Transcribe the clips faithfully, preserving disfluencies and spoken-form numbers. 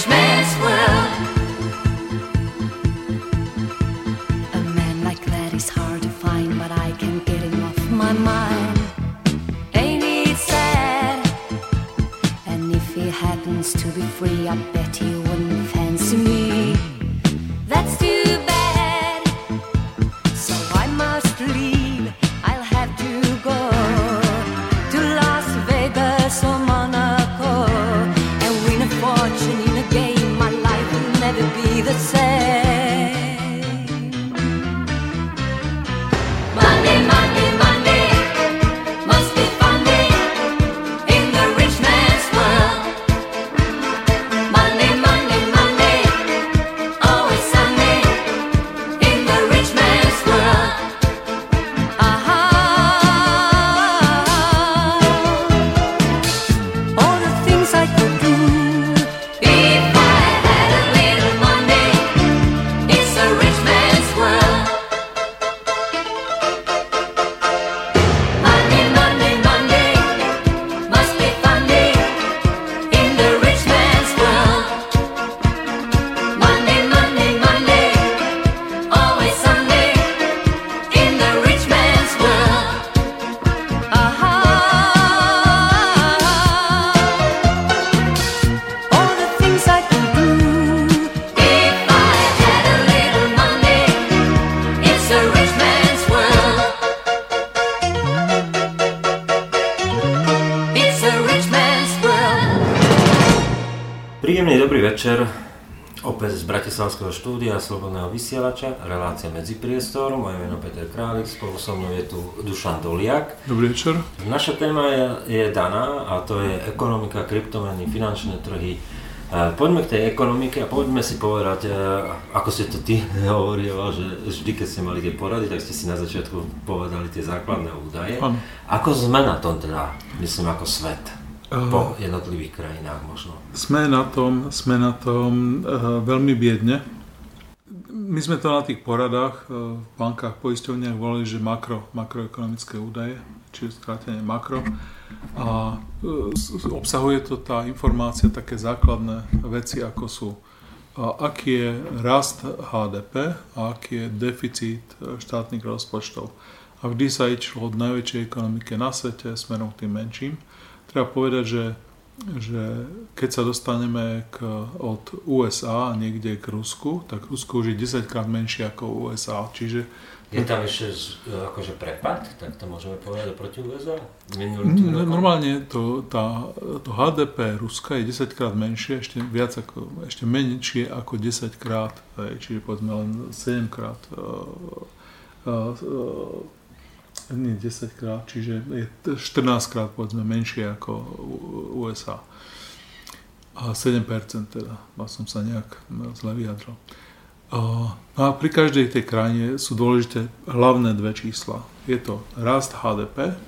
strange man's world. A man like that is hard to find, but I can't get him off my mind. Ain't it sad? And if he happens to be free, I bet he wouldn't fancy me. That's too bad, so I must leave. I'll have to go to Las Vegas or Monaco and win a fortune in a game. My life will never be the same. Money, money, money must be funny in the rich man's world. Money, money, money always sunny in the rich man's world. Aha. All the things I could do if I had a little money. It's a rich man's world. Money, money, money must be funny in the rich man's world. Money, money, money always sunny in the rich man's world. Aha. All the things I could do if I had a little money. It's a rich man's world. It's a rich man's world. Príjemný dobrý večer, opäť z bratislavského štúdia Slobodného vysielača, relácia Medzipriestor. Moje meno Peter Králik, spolu so mnou je tu Dušan Doliak. Dobrý večer. Naša téma je, je daná, a to je ekonomika, kryptomeny, finančné trhy. E, Poďme k tej ekonomike a poďme si povedať, e, ako ste to ty hovorila, že vždy, keď ste mali tie porady, tak ste si na začiatku povedali tie základné údaje. Áno. Ako sme na tom teda, myslím, ako svet po jednotlivých krajinách možno? Sme na tom, sme na tom e, veľmi biedne. My sme to na tých poradách e, v bankách, poisťovniach volali, že makro, makroekonomické údaje, čiže skrátenie makro. A e, s, obsahuje to tá informácia také základné veci, ako sú a, aký je rast há dé pé a aký je deficit štátnych rozpočtov. A vždy sa išlo od najväčšej ekonomiky na svete smerom k tým menším. Treba povedať, že, že keď sa dostaneme k, od ú es á niekde k Rusku, tak Rusko už je desaťkrát menšie ako ú es á. Čiže je tam ešte akože prepad, tak to môžeme povedať proti ú es á? N- normálne to, tá, to há dé pé Ruska je desaťkrát menšie, ešte viac ako, ešte menšie ako desaťkrát, čiže povedzme len sedemkrát, uh, uh, nie desaťkrát, čiže je štrnásťkrát povedzme menšie ako ú es á. A sedem percent teda, som sa nejak zle vyjadril. A pri každej tej krajine sú dôležité hlavné dve čísla. Je to rast há dé pé,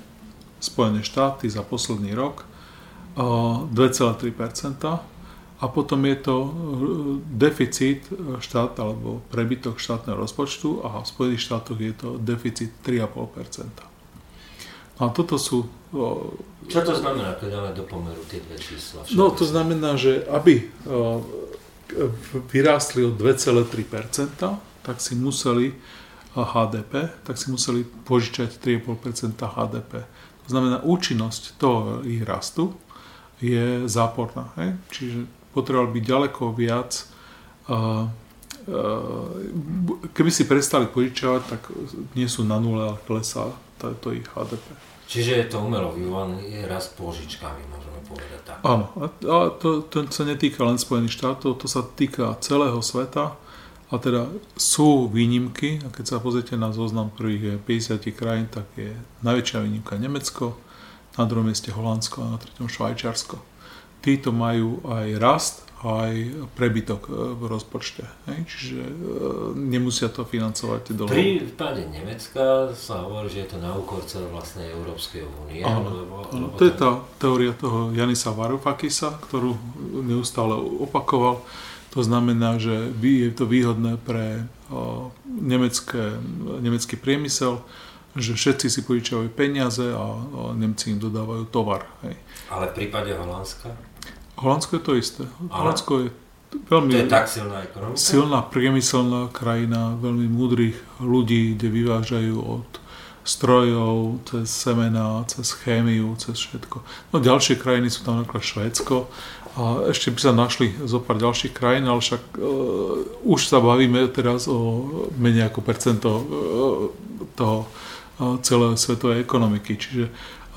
Spojené štáty za posledný rok dva celé tri percentá, a potom je to deficit štát, alebo prebytok štátneho rozpočtu, a v Spojených štátoch je to deficit tri celé päť percenta. A toto sú... Čo to znamená, keď dáme do pomeru tie dve čísla? No to znamená, že aby vyrástli o dva celé tri percenta, tak si museli há dé pé, tak si museli požičať tri celé päť percenta há dé pé. To znamená, účinnosť toho ich rastu je záporná. Hej? Čiže potreboval by ďaleko viac. Keby si prestali požičovať, tak nie sú na nule, ale klesá to ich há dé pé. Čiže je to umelo vyvolaný rast požičkami, môžeme povedať tak. Áno, a to, to sa netýka len Spojených štátov, to sa týka celého sveta. A teda sú výnimky, a keď sa pozrite na zoznam prvých päťdesiat krajín, tak je najväčšia výnimka Nemecko, na druhom mieste Holandsko a na treťom Švajčiarsko. Títo majú aj rast, aj prebytok v rozpočte. Čiže nemusia to financovať dole. Pri vpade Nemecka sa hovorí, že je to na úkor celé vlastnej Európskej únie. Lebo, lebo to tam... je tá teória toho Janisa Varoufakisa, ktorú neustále opakoval. To znamená, že je to výhodné pre nemecké, nemecký priemysel, že všetci si požičiavajú peniaze a Nemci im dodávajú tovar. Hej. Ale v prípade Holandska? Holandsko je to isté. Ale... Holandsko je veľmi tak silná ekonomika. Silná priemyselná krajina, veľmi múdrych ľudí, kde vyvážajú od strojov, cez semená, cez chémiu, cez všetko. No ďalšie krajiny sú tam napríklad Švédsko a ešte by sa našli zo pár ďalších krajín, ale však e, už sa bavíme teraz o menej ako percento e, toho e, celej svetovej ekonomiky. Čiže e,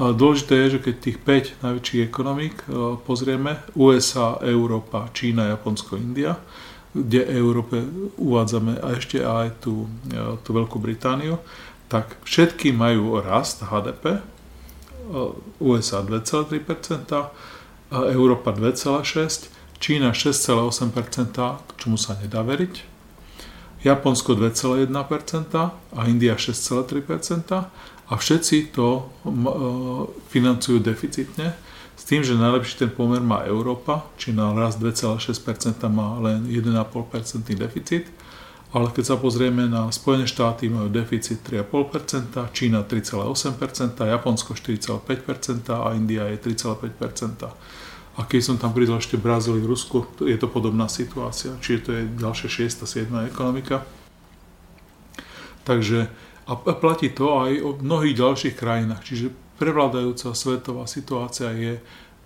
dôležité je, že keď tých päť najväčších ekonomík e, pozrieme, U S A, Európa, Čína, Japonsko, India, kde Európe uvádzame a ešte aj tú, e, tú Veľkú Britániu, tak všetky majú rast há dé pé, U S A dva celé tri percenta, Európa dva celé šesť percenta, Čína šesť celé osem percenta, k čomu sa nedá veriť, Japonsko dva celé jedna percenta a India šesť celé tri percenta a všetci to financujú deficitne, s tým, že najlepší ten pomer má Európa, či na rast dva celé šesť percenta má len jeden celé päť percenta deficit. Ale keď sa pozrieme na Spojené štáty, majú deficit tri celé päť percenta, Čína tri celé osem percenta, Japonsko štyri celé päť percenta a India je tri celé päť percenta. A keď som tam pridal ešte Brazíliu, Rusko, je to podobná situácia, čiže to je ďalšia šiesta siedma ekonomika. Takže a platí to aj o mnohých ďalších krajinách, čiže prevládajúca svetová situácia je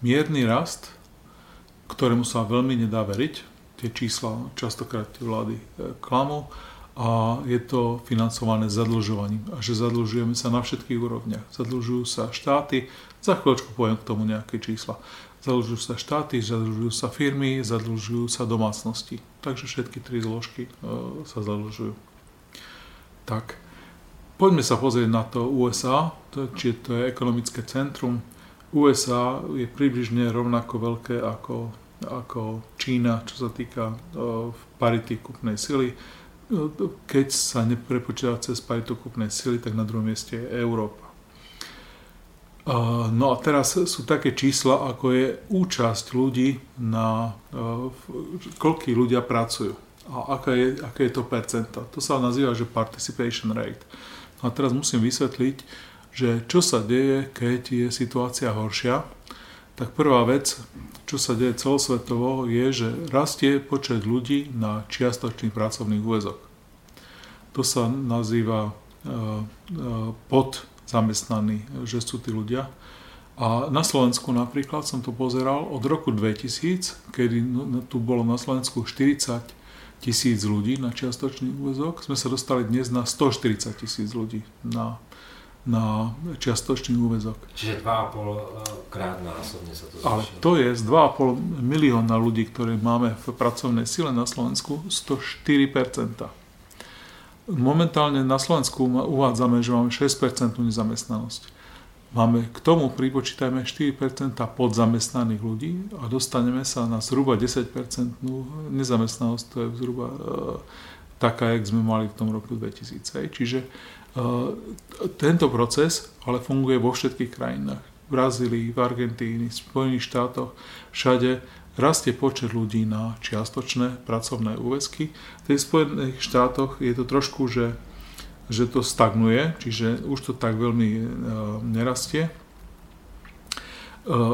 mierny rast, ktorému sa veľmi nedá veriť. Tie čísla častokrát tie vlády klamú a je to financované zadlžovaním. A že zadlžujeme sa na všetkých úrovniach. Zadlžujú sa štáty, za chvíľočku poviem k tomu nejaké čísla. Zadlžujú sa štáty, zadlžujú sa firmy, zadlžujú sa domácnosti. Takže všetky tri zložky e, sa zadlžujú. Tak, poďme sa pozrieť na to U S A, to, či to je ekonomické centrum. U S A je približne rovnako veľké ako ako Čína, čo sa týka uh, parity kúpnej sily. Keď sa neprepočíta cez paritu kúpnej sily, tak na druhom mieste je Európa. Uh, no a teraz sú také čísla, ako je účasť ľudí na uh, koľkí ľudia pracujú a aká je, aké je to percenta. To sa nazýva, že participation rate. No a teraz musím vysvetliť, že čo sa deje, keď je situácia horšia. Tak prvá vec, čo sa deje celosvetovo, je, že rastie počet ľudí na čiastočný pracovný úväzok. To sa nazýva podzamestnaní, že sú tí ľudia. A na Slovensku napríklad som to pozeral od roku dvetisíc, kedy tu bolo na Slovensku štyridsať tisíc ľudí na čiastočný úväzok. Sme sa dostali dnes na stoštyridsať tisíc ľudí na na čiastočný úväzok. Čiže dva a pol krát násobne sa to zvýšilo. Ale to je z dva a pol milióna ľudí, ktoré máme v pracovnej sile na Slovensku, sto štyri percentá. Momentálne na Slovensku uvádzame, že máme šesť percent nezamestnanosť. Máme k tomu pripočítajme štyri percentá podzamestnaných ľudí a dostaneme sa na zhruba desať percent nezamestnanosť, to je zhruba e, taká, jak sme mali v tom roku dvetisíc. Čiže Uh, tento proces ale funguje vo všetkých krajinách. V Brazílii, v Argentíne, v Spojených štátoch, všade rastie počet ľudí na čiastočné pracovné úväzky. V tých Spojených štátoch je to trošku, že, že to stagnuje, čiže už to tak veľmi uh, nerastie. Uh,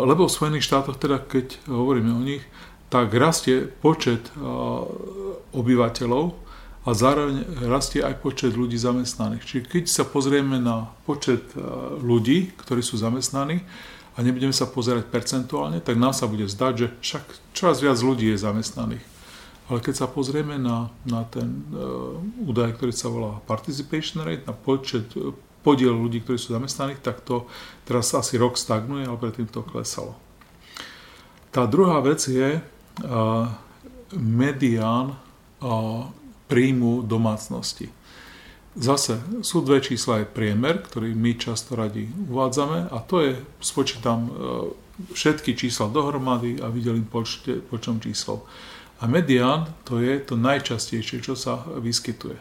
lebo v Spojených štátoch, teda keď hovoríme o nich, tak rastie počet uh, obyvateľov, a zároveň rastie aj počet ľudí zamestnaných. Čiže keď sa pozrieme na počet ľudí, ktorí sú zamestnaní a nebudeme sa pozerať percentuálne, tak nám sa bude zdať, že však čoraz viac ľudí je zamestnaných. Ale keď sa pozrieme na, na ten uh, údaj, ktorý sa volá participation rate, na počet uh, podiel ľudí, ktorí sú zamestnaných, tak to teraz asi rok stagnuje, ale predtým to klesalo. Tá druhá vec je uh, medián uh, príjmu domácnosti. Zase sú dve čísla, je priemer, ktorý my často radi uvádzame a to je, spočítam všetky čísla dohromady a vydelím počte, počtom číslov. A medián to je to najčastejšie, čo sa vyskytuje.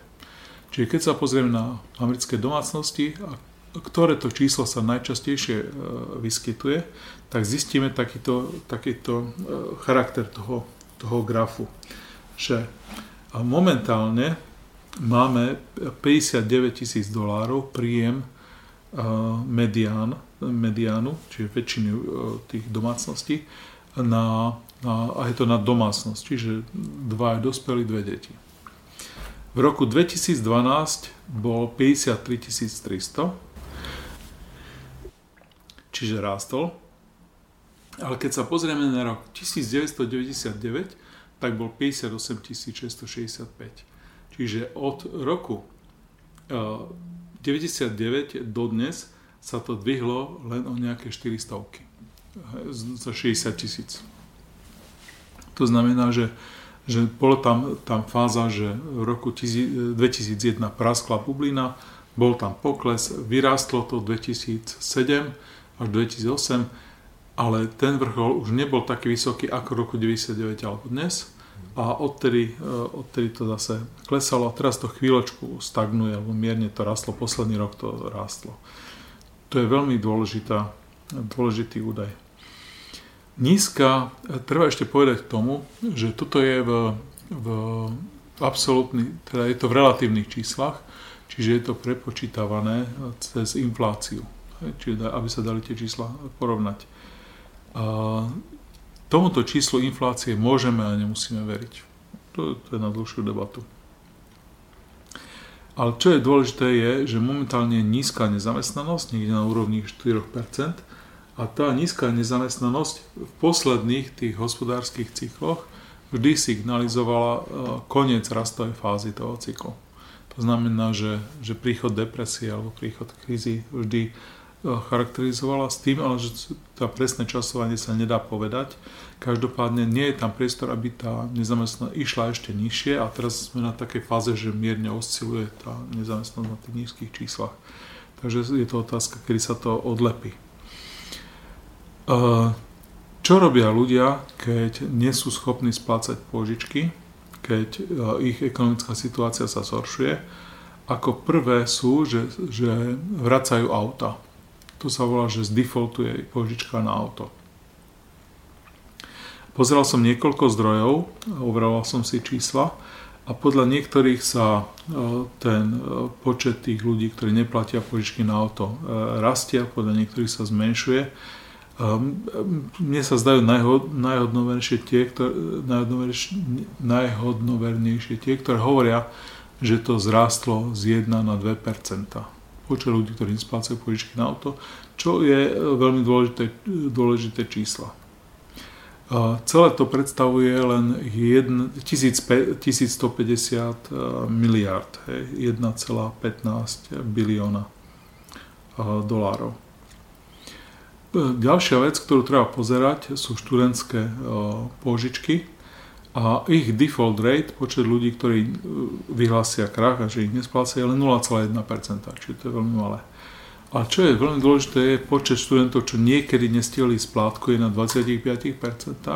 Čiže keď sa pozrieme na americké domácnosti, a ktoré to číslo sa najčastejšie vyskytuje, tak zistíme takýto, takýto charakter toho, toho grafu. Že a momentálne máme päťdesiatdeväť tisíc dolárov príjem medián, mediánu, čiže väčšiny tých domácností, na a je to na domácnosť, čiže dva dospelí, dve deti. V roku dvetisícdvanásť bol päťdesiattri tisíc tristo, čiže rástol. Ale keď sa pozrieme na rok devätnásťstodeväťdesiatdeväť, tak bol päťdesiatosem tisíc šesťstošesťdesiatpäť. Čiže od roku deväťdesiatdeväť do dnes sa to dvihlo len o nejaké štyristovky za šesťdesiat tisíc. To znamená, že že bola tam, tam fáza, že v roku dvetisícjeden praskla bublina, bol tam pokles, vyrástlo to dvetisícsedem až dvetisícosem, ale ten vrchol už nebol taký vysoký ako v roku deväťdesiatdeväť alebo dnes a odtedy, odtedy to zase klesalo a teraz to chvíľočku stagnuje, alebo mierne to rastlo, posledný rok to rastlo. To je veľmi dôležitá, dôležitý údaj. Nízka, treba ešte povedať k tomu, že toto je v, v absolútnych, teda je to v relatívnych číslach, čiže je to prepočítavané cez infláciu, čiže aby sa dali tie čísla porovnať. A tomuto číslu inflácie môžeme a nemusíme veriť. To, to je na dlhšiu debatu. Ale čo je dôležité je, že momentálne je nízka nezamestnanosť, niekde na úrovni štyri percentá, a tá nízka nezamestnanosť v posledných tých hospodárskych cykloch vždy signalizovala koniec rastovej fázy toho cyklu. To znamená, že, že príchod depresie alebo príchod krízy vždy charakterizovala s tým, ale že tá presné časovanie sa nedá povedať. Každopádne nie je tam priestor, aby tá nezamestnanosť išla ešte nižšie a teraz sme na takej fáze, že mierne osciluje tá nezamestnanosť na tých nízkych číslach. Takže je to otázka, kedy sa to odlepí. Čo robia ľudia, keď nie sú schopní splácať pôžičky, keď ich ekonomická situácia sa zhoršuje? Ako prvé sú, že, že vracajú auta. To sa volá, že zdefaultuje pôžička na auto. Pozeral som niekoľko zdrojov, overoval som si čísla a podľa niektorých sa ten počet tých ľudí, ktorí neplatia pôžičky na auto, rastie, podľa niektorých sa zmenšuje. Mne sa zdajú najhod, najhodnovernejšie, tie, ktoré, najhodnovernejšie, najhodnovernejšie tie, ktoré hovoria, že to zrástlo z jedného na dve percentá. Počet ľudí, ktorí nesplácajú pôžičky na auto, čo je veľmi dôležité, dôležité čísla. Celé to predstavuje len tisícstopäťdesiat miliárd, jeden celá pätnásť bilióna dolárov. Ďalšia vec, ktorú treba pozerať, sú študentské pôžičky a ich default rate, počet ľudí, ktorí vyhlásia krach a že ich nesplácia, je len nula celá jedna percentá, čiže to je veľmi malé. A čo je veľmi dôležité, je počet študentov, čo niekedy nestihli splátku, je na dvadsaťpäť percent,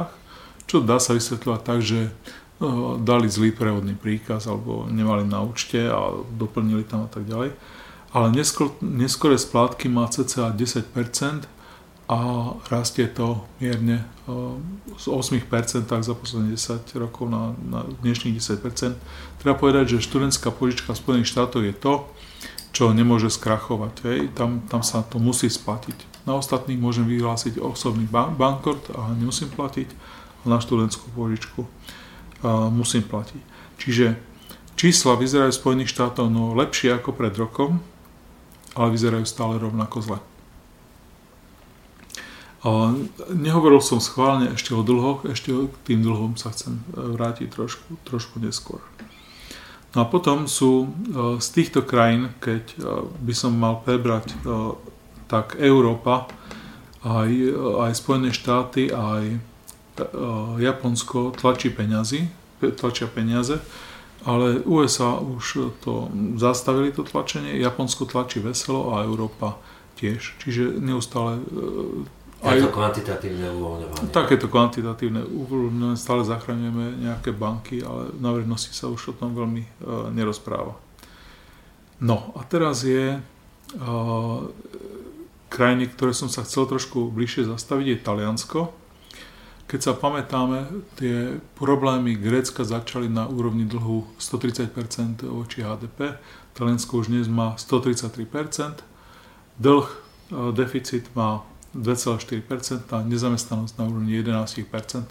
čo dá sa vysvetľovať tak, že no, dali zlý prevodný príkaz alebo nemali na účte a doplnili tam a tak ďalej. Ale neskôr, neskore splátky má cca desať percent, a rastie to mierne z osem percent za posledných desať rokov na, na dnešných desať percent. Treba povedať, že študentská požička Spojených štátov je to, čo nemôže skrachovať. Hej. Tam, tam sa to musí splatiť. Na ostatných môžem vyhlásiť osobný bank, bankrot a nemusím platiť, ale na študentskú požičku musím platiť. Čiže čísla vyzerajú Spojených štátov no lepšie ako pred rokom, ale vyzerajú stále rovnako zle. Nehovoril som schválne ešte o dlhoch, ešte k tým dlhom sa chcem vrátiť trošku, trošku neskôr. No a potom sú z týchto krajín, keď by som mal prebrať, tak Európa, aj, aj Spojené štáty, aj Japonsko tlačí peniazy, tlačia peniaze, ale U S A už to zastavili to tlačenie, Japonsko tlačí veselo a Európa tiež, čiže neustále takéto kvantitatívne uvoľňovanie. Takéto kvantitatívne uvoľňovanie. Stále zachraňujeme nejaké banky, ale na verejnosti sa už o tom veľmi e, nerozpráva. No a teraz je e, krajiny, ktoré som sa chcel trošku bližšie zastaviť, je Taliansko. Keď sa pamätáme, tie problémy Grécka začali na úrovni dlhu stotridsať percent voči há dé pé. Taliansko už dnes má stotridsať tri percent. Dlh, e, deficit má dve celé štyri percenta, nezamestnanosť na úrovni jedenásť percent,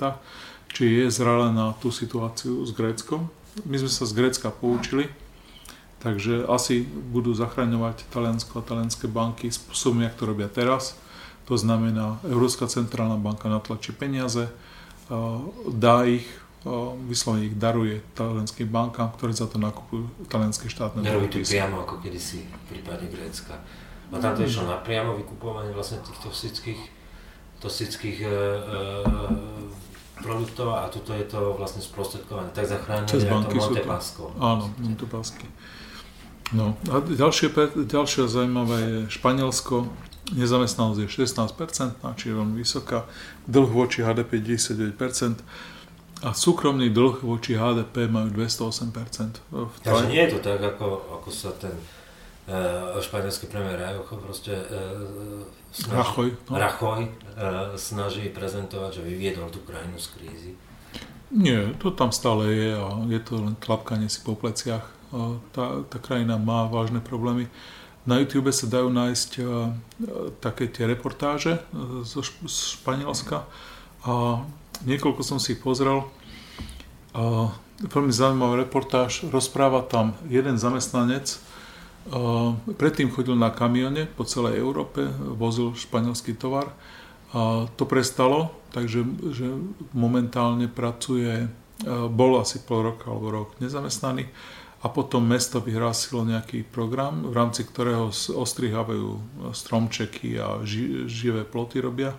či je zrelé na tú situáciu s Gréckom. My sme sa z Grécka poučili, takže asi budú zachraňovať Taliansko a talianské banky spôsobom, jak to robia teraz. To znamená, Európska centrálna banka natlačí peniaze, dá ich, vyslovene ich daruje talianským bankám, ktoré za to nakupujú talianské štátne dlhopisy. Nerobí to priamo ako kedysi v prípade Grécka. A tam to išlo napriamo vykupovanie vlastne týchto toxických, toxických e, e, produktov a tuto je to vlastne sprostredkované. Tak zachránili aj to Montepaschi. Áno, Montepaschi. No a ďalšie, ďalšie zaujímavé je Španielsko. Nezamestnanosť je šestnásť percent, čiže veľmi vysoká. Dlh voči há dé pé deväťdesiatdeväť percent. A súkromný dlh voči há dé pé majú dvestoosem percent. Takže nie je to tak, ako, ako sa ten e, španielský premiér Rajoy proste e, snaží, Rajoy, no. Rajoy e, snaží prezentovať, že vyviedol tú krajinu z krízy. Nie, to tam stále je a je to len klapkanie si po pleciach. Tá, tá krajina má vážne problémy. Na YouTube sa dajú nájsť e, také tie reportáže zo Španielska a niekoľko som si pozrel, uh, veľmi zaujímavý reportáž, rozpráva tam jeden zamestnanec, uh, predtým chodil na kamióne po celej Európe, vozil španielský tovar, uh, to prestalo, takže že momentálne pracuje, uh, bol asi pol roka alebo rok nezamestnaný a potom mesto vyhrásilo nejaký program, v rámci ktorého ostrihávajú stromčeky a ži, živé ploty robia.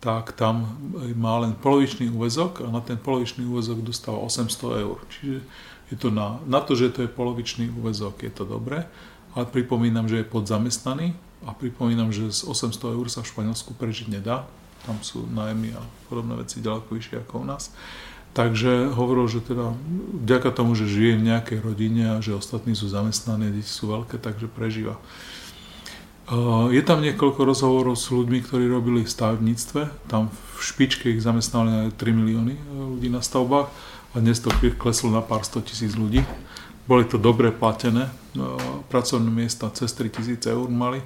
Tak tam má len polovičný úväzok a na ten polovičný úväzok dostáva osemsto eur. Čiže je to na, na to, že to je polovičný úväzok, je to dobré, ale pripomínam, že je podzamestnaný a pripomínam, že z osemsto eur sa v Španielsku prežiť nedá. Tam sú nájmy a podobné veci ďaleko vyššie ako u nás. Takže hovoril, že teda vďaka tomu, že žije v nejakej rodine a že ostatní sú zamestnaní, deti sú veľké, takže prežíva. Je tam niekoľko rozhovorov s ľuďmi, ktorí robili v stavebníctve. Tam v špičke ich zamestnali tri milióny ľudí na stavbách a dnes to kleslo na pár sto tisíc ľudí. Boli to dobre platené pracovné miesta, cez tri tisíc eur mali.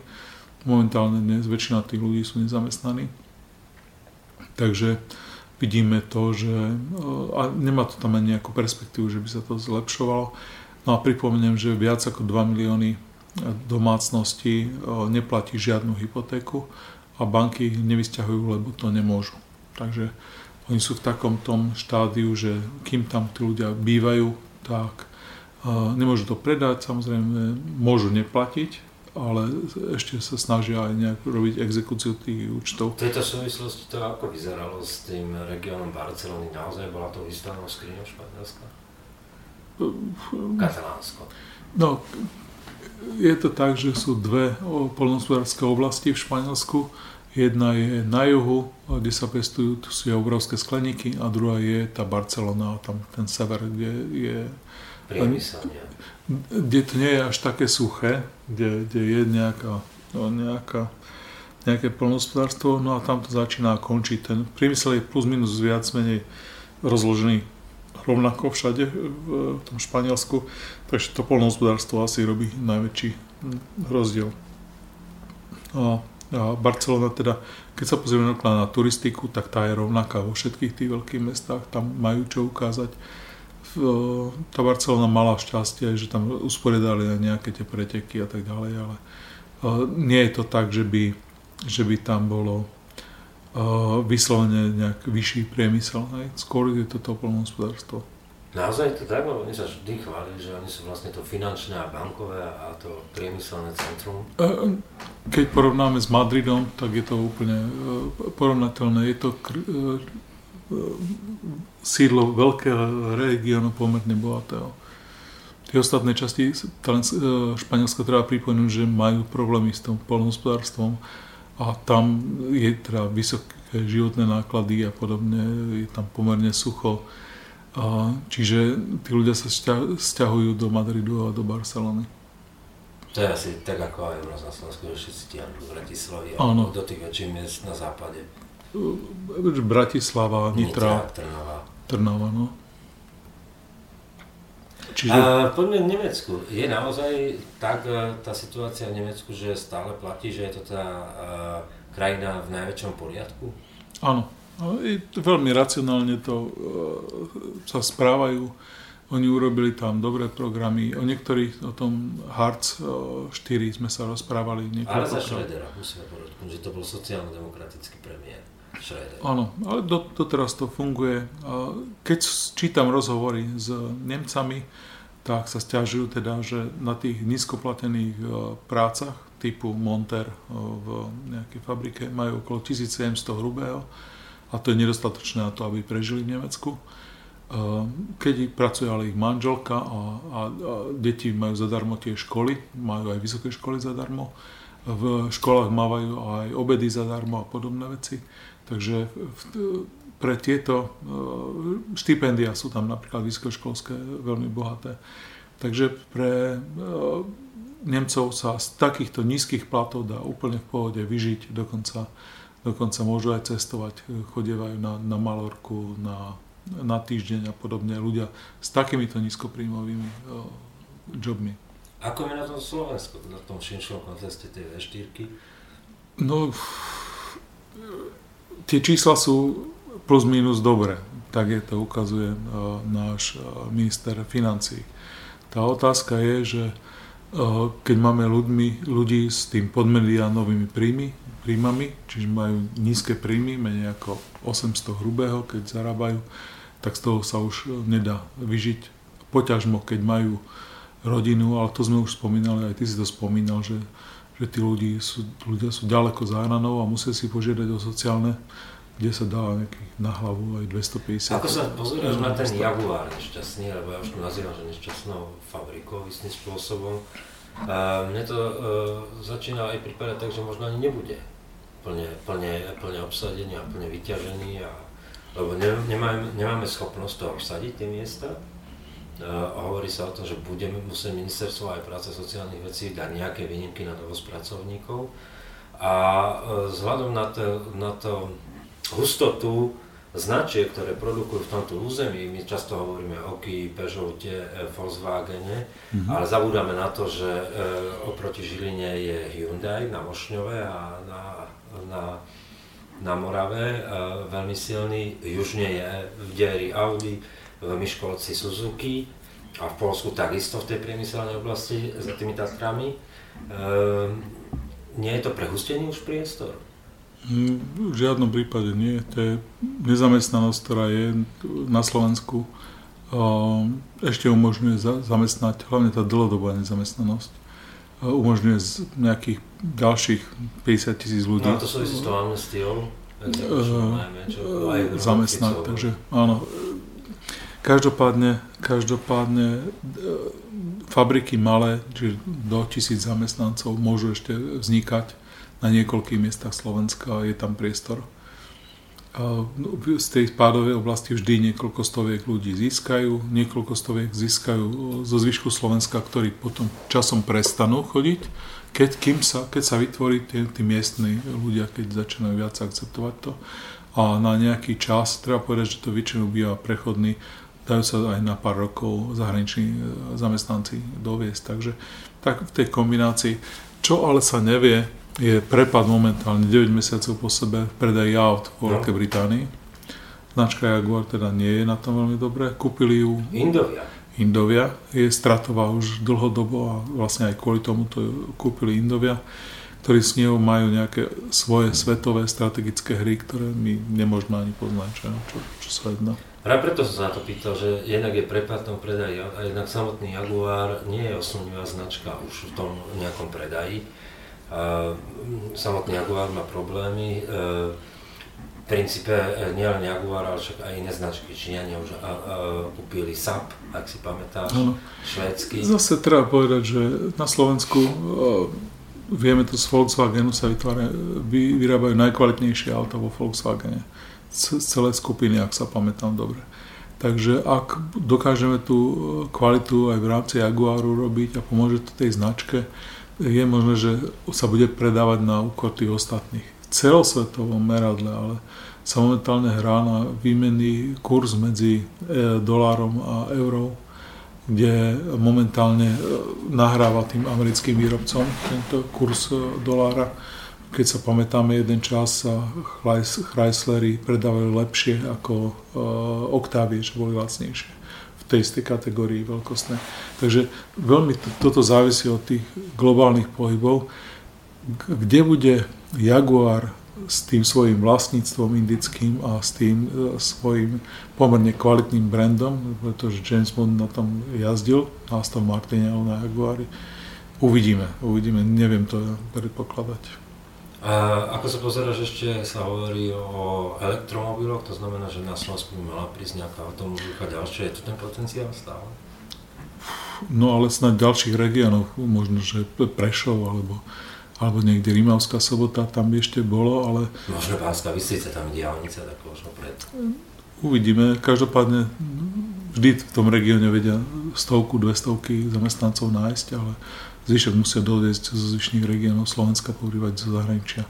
Momentálne dnes väčšina tých ľudí sú nezamestnaní. Takže vidíme to, že a nemá to tam ani nejakú perspektívu, že by sa to zlepšovalo. No a pripomínam, že viac ako dva milióny domácnosti neplatí žiadnu hypotéku a banky ich nevysťahujú, lebo to nemôžu. Takže oni sú v takom tom štádiu, že kým tam tí ľudia bývajú, tak nemôžu to predať, samozrejme môžu neplatiť, ale ešte sa snažia aj nejak robiť exekúciu tých účtov. V tejto súvislosti to ako vyzeralo s tým regiónom Barcelony? Naozaj bola to výstavnou skriňou Španielska? Katalánsko? No, je to tak, že sú dve poľnohospodárske oblasti v Španielsku. Jedna je na juhu, kde sa pestujú, tu sú obrovské skleníky, a druhá je tá Barcelona, tam ten sever, kde je priemyselne. Kde to nie je až také suché, kde, kde je nejaká, no, nejaká, nejaké poľnohospodárstvo, no a tam to začína a končí. Ten priemysel je plus minus viac menej rozložený rovnako všade v tom Španielsku, takže to poľnohospodárstvo asi robí najväčší rozdiel. A, a Barcelona teda, keď sa pozrieme na turistiku, tak tá je rovnaká vo všetkých tých veľkých mestách, tam majú čo ukázať. Tá Barcelona mala šťastie, že tam usporiadali aj nejaké tie preteky a tak ďalej, ale nie je to tak, že by, že by tam bolo vyslovene nejak vyšší priemysel, hej? Skôr je toto poľnohospodárstvo. Naozaj to tak, lebo oni sa vždy chválili, že oni sú vlastne to finančné a bankové a to priemyselné centrum. Keď porovnáme s Madridom, tak je to úplne porovnateľné. Je to sídlo veľkého regiónu pomerne bohatého. Tie ostatné časti Španielska treba pripomenúť, že majú problémy s tým poľnohospodárstvom. A tam je teda vysoké životné náklady a podobne, je tam pomerne sucho. A čiže tí ľudia sa sťahujú do Madridu a do Barcelony. To je asi tak ako aj u nás na Slovensku, že všetci tiahnu do Bratislavy a do tých väčších miest na západe. Bratislava, Nitra, Nitra Trnava. Trnava no. Čiže... A poďme v Nemecku. Je naozaj tak tá situácia v Nemecku, že stále platí, že je to tá uh, krajina v najväčšom poriadku? Áno. Veľmi racionálne to sa správajú. Oni urobili tam dobré programy. O niektorých, o tom Hartz štyri sme sa rozprávali. Ale za Schrödera, musíme podotknúť, že to bol sociálno-demokratický premiér Schröder. Áno, ale doteraz to funguje. Keď čítam rozhovory s Nemcami, tak sa sťažujú teda, že na tých nízkoplatených prácach typu monter v nejakej fabrike majú okolo tisícsedemsto hrubého a to je nedostatočné na to, aby prežili v Nemecku. Keď pracuje ale ich manželka a, a, a deti majú zadarmo tie školy, majú aj vysoké školy zadarmo, v školách majú aj obedy zadarmo a podobné veci, takže v, pre tieto štipendia sú tam napríklad vysokoškolské veľmi bohaté, takže pre Nemcov sa z takýchto nízkych platov dá úplne v pohode vyžiť, dokonca, dokonca môžu aj cestovať, chodievajú na, na Malorku, na na týždeň a podobne ľudia s takýmito nízkopríjmovými uh, jobmi. Ako je na tom Slovensku, na tom širšom kontexte tej vé štyri? No, tie čísla sú plus minus dobré, tak je to ukazuje uh, náš uh, minister financií. Tá otázka je, že uh, keď máme ľudmi, ľudí s tým podmediánovými príjmy, príjmami, čiže majú nízke príjmy, menej ako osemsto hrubého, keď zarábajú, tak z toho sa už nedá vyžiť. Poťažmo, keď majú rodinu, ale to sme už spomínali, aj ty si to spomínal, že, že tí ľudia sú, ľudia sú ďaleko za hranou a musia si požiadať o sociálne, kde sa dá nejakých na hlavu aj dvestopäťdesiat. Ako sa pozeráš na ten Jaguar nešťastný, alebo ja už to nazývam, že nešťastnou fabrikou istým spôsobom. A mne to e, začína aj pripadať tak, že možno ani nebude plne, plne, plne obsadený a plne vyťažený, a, lebo ne, nemáme, nemáme schopnosť to obsadiť, tie miesta. E, a hovorí sa o tom, že budeme musieť ministerstvo aj práce sociálnych vecí dať nejaké výnimky na dovoz pracovníkov. A e, vzhľadom na to, na to hustotu značiek, ktoré produkujú v tomto území, my často hovoríme o Kii, Peugeote, Volkswagene, mm-hmm. ale zabúdame na to, že e, oproti Žiline je Hyundai na Mošňove a na, na, na Morave e, veľmi silný, južne je v Deri Audi, v Miškolci Suzuki a v Polsku takisto v tej priemyselnej oblasti za tými Tatrami. E, nie je to prehustený už priestor? V žiadnom prípade nie. To je nezamestnanosť, ktorá je na Slovensku, ešte umožňuje zamestnať, hlavne tá dlhodobá nezamestnanosť, umožňuje nejakých ďalších päťdesiat tisíc ľudí. No to súvisí s tou amnestiou, zamestnať, takže áno. Každopádne, každopádne fabriky malé, čiže do tisíc zamestnancov môžu ešte vznikať na niekoľkých miestach Slovenska, je tam priestor. Z tej spádovej oblasti vždy niekoľko stoviek ľudí získajú, niekoľko stoviek získajú zo zvyšku Slovenska, ktorí potom časom prestanú chodiť, keď, kým sa, keď sa vytvorí tie, tí miestni ľudia, keď začínajú viac akceptovať to. A na nejaký čas, treba povedať, že to väčšinou býva prechodný, dajú sa aj na pár rokov zahraniční zamestnanci doviesť. Takže tak v tej kombinácii, čo ale sa nevie, je prepad momentálne deväť mesiacov po sebe v predaji aut vo Veľkej Británii. Značka Jaguar teda nie je na tom veľmi dobré. Kúpili ju Indovia. Indovia je stratová už dlhodobo a vlastne aj kvôli tomu to kúpili Indovia, ktorí s ňou majú nejaké svoje svetové strategické hry, ktoré my nemôžeme ani poznať, čo, čo, čo sa jedná. A preto som sa to pýtal, že jednak je prepad v predaji a jednak samotný Jaguar nie je oslnivá značka už v tom nejakom predaji. Samotný Jaguar má problémy, v princípe nielen Jaguar, ale však aj iné značky, Číňania už a, a kúpili SAP, ak si pamätáš, no. Švédsky. Zase treba povedať, že na Slovensku, vieme to z Volkswagenu, sa vytvára, vy, vyrábajú najkvalitnejšie auta vo Volkswagene, z celé skupiny, ak sa pamätám dobre. Takže ak dokážeme tú kvalitu aj v rámci Jaguaru robiť a pomôže to tej značke, je možné, že sa bude predávať na úkor tých ostatných. V celosvetovom meradle, ale sa momentálne hrá na výmenný kurz medzi dolárom a eurou, kde momentálne nahráva tým americkým výrobcom tento kurz dolára. Keď sa pamätáme, jeden čas sa Chryslery predávali lepšie ako Octavie, čo boli lacnejšie v tej istej kategórii veľkostnej. Takže veľmi toto závisí od tých globálnych pohybov. Kde bude Jaguar s tým svojím vlastníctvom indickým a s tým svojím pomerne kvalitným brandom, pretože James Bond na tom jazdil, na Aston Martine a na Jaguari. Uvidíme, uvidíme, neviem to predpokladať. A ako sa pozeráš, ešte sa hovorí o elektromobiloch, to znamená, že na Slovensku mala prísť nejaká automobilka ďalšia, je to ten potenciál stále? No ale snáď ďalších regiónov, možno, že Prešov alebo, alebo niekde Rimavská Sobota, tam by ešte bolo, ale... Možno Banská Bystrica, tam je diaľnica, tak možno pred... Uvidíme, každopádne vždy v tom regióne vedia stovku, dve stovky zamestnancov nájsť, ale... Zvyšok musia dodesť zo zvyšných regiónov Slovenska, povrývať zo zahraničia.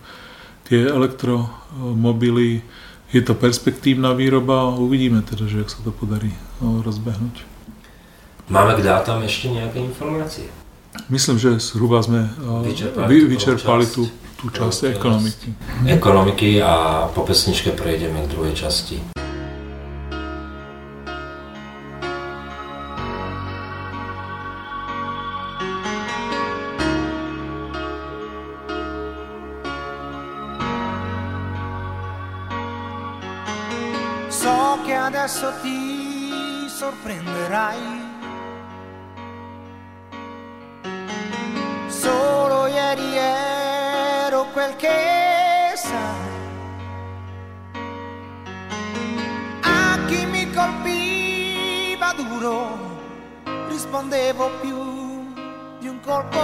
Tie elektromobily, je to perspektívna výroba, uvidíme teda, že ak sa to podarí rozbehnúť. Máme k dátam ešte nejaké informácie? Myslím, že zhruba sme vyčerpali, vyčerpali tú, tú časť ekonomiky. Ekonomiky a po pesničke prejdeme k druhej časti. Adesso ti sorprenderai, solo ieri ero quel che sai, a chi mi colpiva duro rispondevo più di un colpo,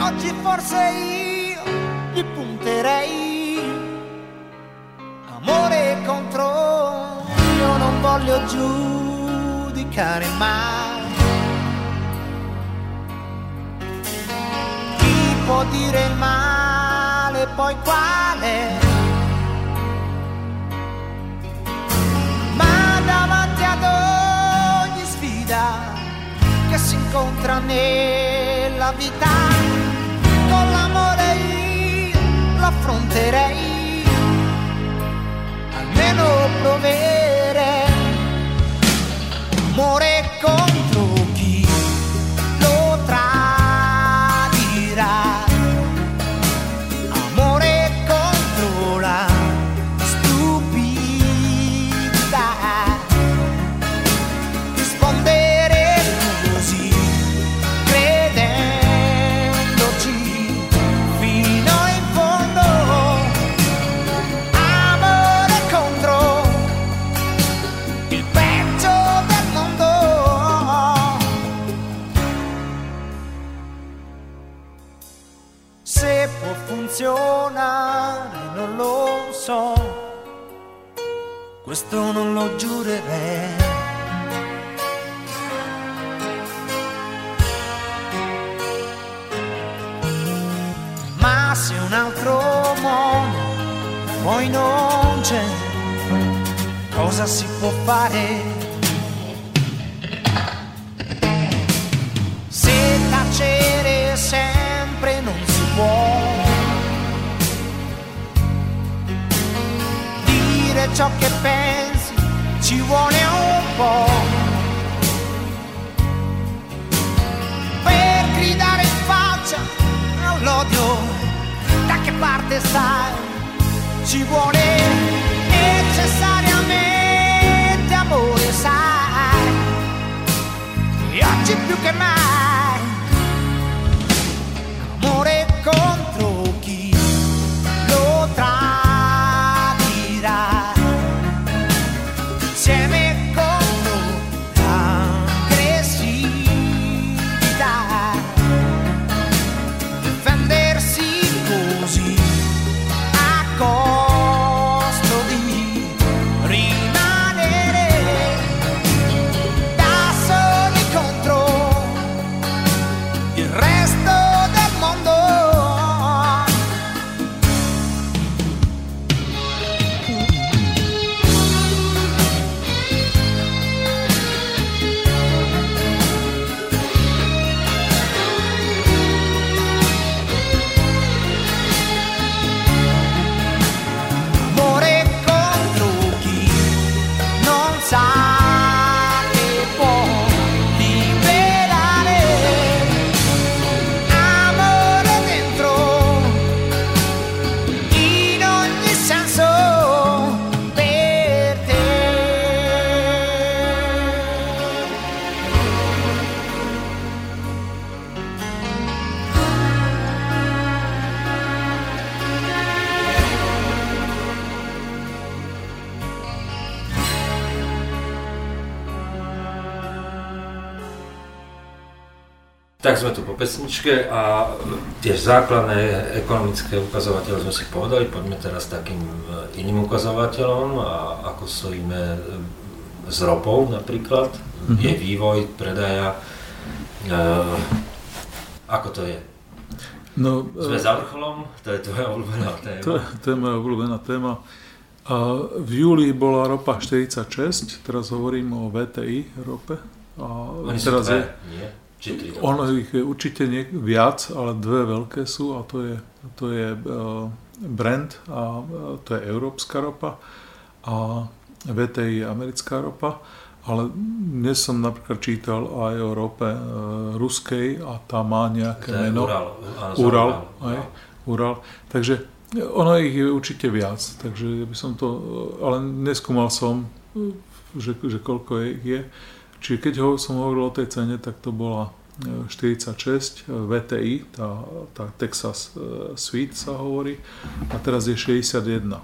oggi forse io gli punterei amore contro. Io non voglio giudicare mai, chi può dire il male poi quale, ma davanti ad ogni sfida che si incontra nella vita, con l'amore io l'affronterei, almeno proverei. Amore contro chi lo tradirà, amore contro la stupidità, rispondere così, credendoci fino in fondo, amore contro il peggio. Se può funzionare non lo so, questo non lo giurerei, ma se un altro mondo poi non c'è, cosa si può fare? Se tacere sempre non si dire ciò che pensi ci vuole un po', per gridare in faccia all'odio da che parte stai, ci vuole necessariamente amore sai, e oggi più che mai amore contro chi lo tradirà, insieme contro l'aggressività, difendersi così a cor- Tak sme tu po pesničke a tie základné ekonomické ukazovatele sme si povedali, poďme teraz takým iným ukazovateľom, a ako stojíme s ropou napríklad, mm-hmm. je vývoj predaja, e, ako to je? No, sme za vrcholom, to je tvoja obľúbená téma. To, to je moja obľúbená téma. A v júli bola ropa štyridsaťšesť, teraz hovorím o vé té í rope. A oni teraz sú tve, je, ono ich je určite nie, viac, ale dve veľké sú, a to je, to je Brent a to je európska ropa a vé té í americká ropa, ale dnes som napríklad čítal aj o rope e, ruskej a tá má nejaké to meno. Ural. Ural, aj, Ural. Takže ono ich je určite viac, takže by som to, ale neskúmal som, že, že koľko ich je. Čiže keď ho, som hovoril o tej cene, tak to bola štyridsaťšesť vé té í, tá, tá Texas Sweet sa hovorí, a teraz je šesťdesiatjeden.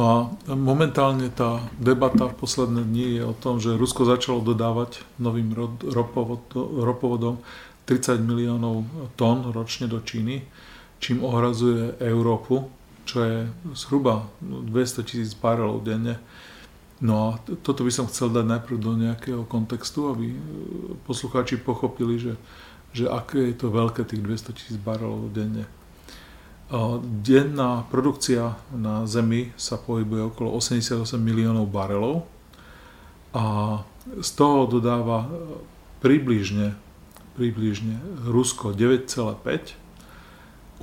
No a momentálne tá debata v posledné dni je o tom, že Rusko začalo dodávať novým ropovodom tridsať miliónov tón ročne do Číny, čím ohrazuje Európu, čo je zhruba dvestotisíc barelov denne. No a toto by som chcel dať najprv do nejakého kontextu, aby poslucháči pochopili, že, že aké je to veľké tých dvestotisíc barelov denne. Denná produkcia na Zemi sa pohybuje okolo osemdesiatosem miliónov barelov a z toho dodáva približne, približne Rusko deväť celá päť,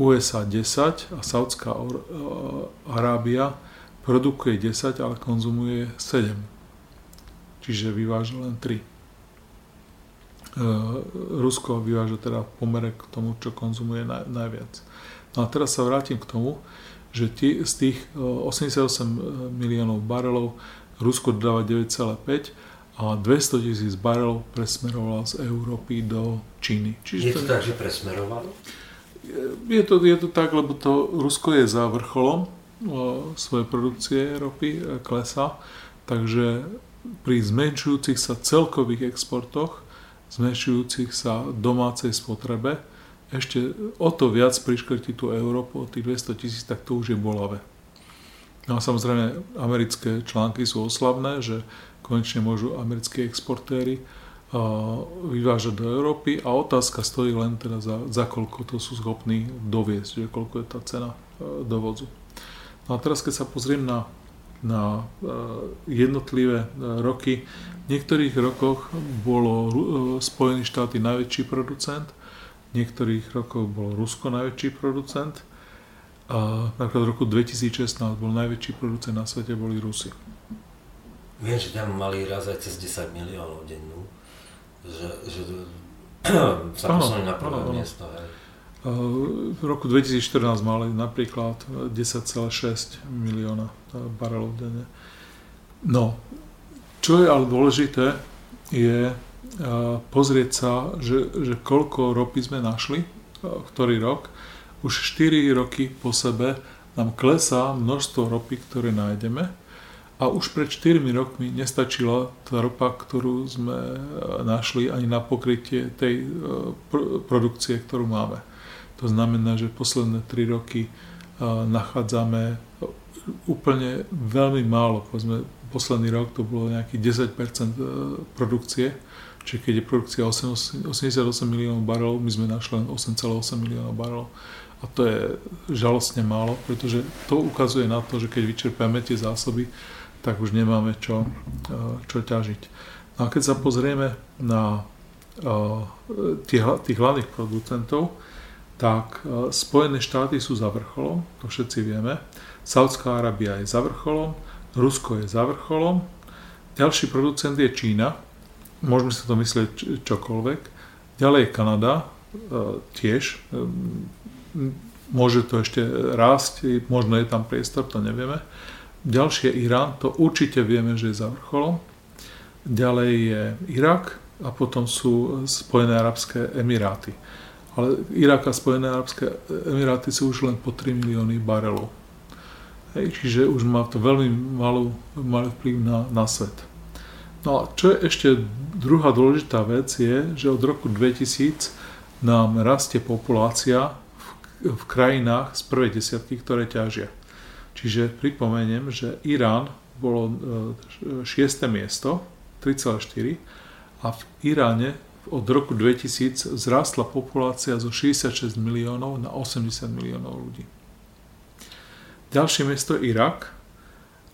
ú es á desať a Saudská Arábia produkuje desať, ale konzumuje sedem. Čiže vyváža len tri. E, Rusko vyváža teda v pomere k tomu, čo konzumuje naj, najviac. No a teraz sa vrátim k tomu, že tí, z tých osemdesiatosem miliónov barelov Rusko dodáva deväť celá päť a dvestotisíc barelov presmerovalo z Európy do Číny. Čiže je to tak, že presmerovalo? Je to, je to tak, lebo to Rusko je za vrcholom svojej produkcie ropy, klesa, takže pri zmenšujúcich sa celkových exportoch, zmenšujúcich sa domácej spotrebe, ešte o to viac priškrti tú Európu, o tých dvestotisíc, tak to už je bolavé. No a samozrejme americké články sú oslavné, že konečne môžu americkí exportéri vyvážať do Európy, a otázka stojí len teda za, za koľko to sú schopní doviesť, že koľko je tá cena dovozu. No a teraz, keď sa pozriem na, na jednotlivé roky, v niektorých rokoch bolo Spojené štáty najväčší producent, v niektorých rokoch bolo Rusko najväčší producent, a napríklad v roku dvetisícšestnásť bol najväčší producent na svete, boli Rusy. Viem, že tam mali raz aj cez desať miliónov dennú, že, že sa posunuli na prvé miesto. V roku dvetisícštrnásť mali napríklad desať celá šesť milióna barelov denne. No, čo je ale dôležité, je pozrieť sa, že, že koľko ropy sme našli, ktorý rok. Už štyri roky po sebe nám klesá množstvo ropy, ktoré nájdeme, a už pred štyrmi rokmi nestačila tá ropa, ktorú sme našli, ani na pokrytie tej produkcie, ktorú máme. To znamená, že posledné tri roky nachádzame úplne veľmi málo. Povedzme, posledný rok to bolo nejakých desať percent produkcie, čiže keď je produkcia osemdesiatosem miliónov barelov, my sme našli len osem celá osem miliónov barelov. A to je žalostne málo, pretože to ukazuje na to, že keď vyčerpáme tie zásoby, tak už nemáme čo, čo ťažiť. No a keď sa pozrieme na tých, tých hlavných producentov, tak Spojené štáty sú za vrcholom, to všetci vieme. Saudská Arábia je za vrcholom, Rusko je za vrcholom. Ďalší producent je Čína, môžeme si to myslieť čokoľvek. Ďalej Kanada tiež, môže to ešte rásť, možno je tam priestor, to nevieme. Ďalšie Irán, to určite vieme, že je za vrcholom. Ďalej je Irak a potom sú Spojené arabské emiráty. Ale Irak a Spojené arabské emiráty sú už len po tri milióny barelov. Hej, čiže už má to veľmi malú, malý vplyv na, na svet. No a čo je ešte druhá dôležitá vec je, že od roku dvetisíc nám rastie populácia v, v krajinách z prvej desiatky, ktoré ťažia. Čiže pripomeniem, že Irán bolo šieste miesto, tri celé štyri, a v Iráne od roku dvetisíc vzrastla populácia zo šesťdesiatšesť miliónov na osemdesiat miliónov ľudí. Ďalšie miesto Irak.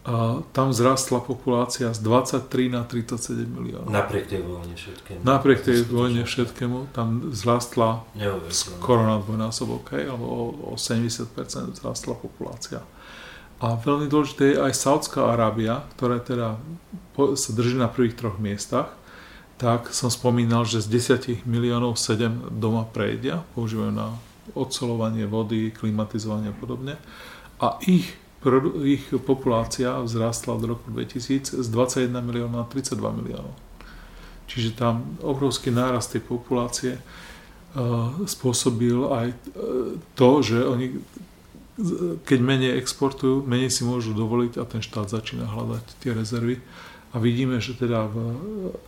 A tam vzrastla populácia z dvadsaťtri na tridsaťsedem miliónov. Napriek tej vojne všetkému. Napriek tej vojne všetkému tam vzrastla skoro na dvojnásobok, alebo o sedemdesiat percent vzrastla populácia. A veľmi dôležité je aj Saudská Arábia, ktorá teda sa drží na prvých troch miestach. Tak som spomínal, že z desať miliónov sedem doma prejedia, používajú na odsoľovanie vody, klimatizovanie a podobne. A ich ich populácia vzrastla od roku dvetisíc z dvadsaťjeden miliónov na tridsaťdva miliónov. Čiže tam obrovský nárast tej populácie uh, spôsobil aj to, že oni keď menej exportujú, menej si môžu dovoliť a ten štát začína hľadať tie rezervy. A vidíme, že teda v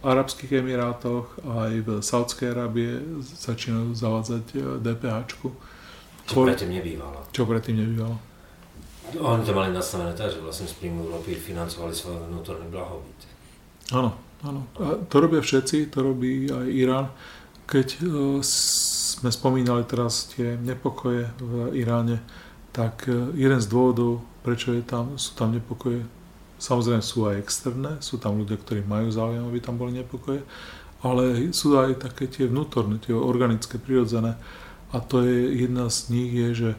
Arabských Emirátoch aj v Saudskej Arábie začínajú zavádzať DPHčku. Čo predtým nebývalo. Čo predtým nebývalo. Oni to mali nastavené tak, že vlastne z príjmu Európy financovali svoje vnútorné blahobyt. Áno, áno. A to robia všetci, to robí aj Irán. Keď sme spomínali teraz tie nepokoje v Iráne, tak jeden z dôvodov, prečo je tam, sú tam nepokoje, samozrejme sú aj externé, sú tam ľudia, ktorí majú záujem, aby tam boli nepokoje, ale sú aj také tie vnútorné, tie organické, prirodzené. A to je jedna z nich je, že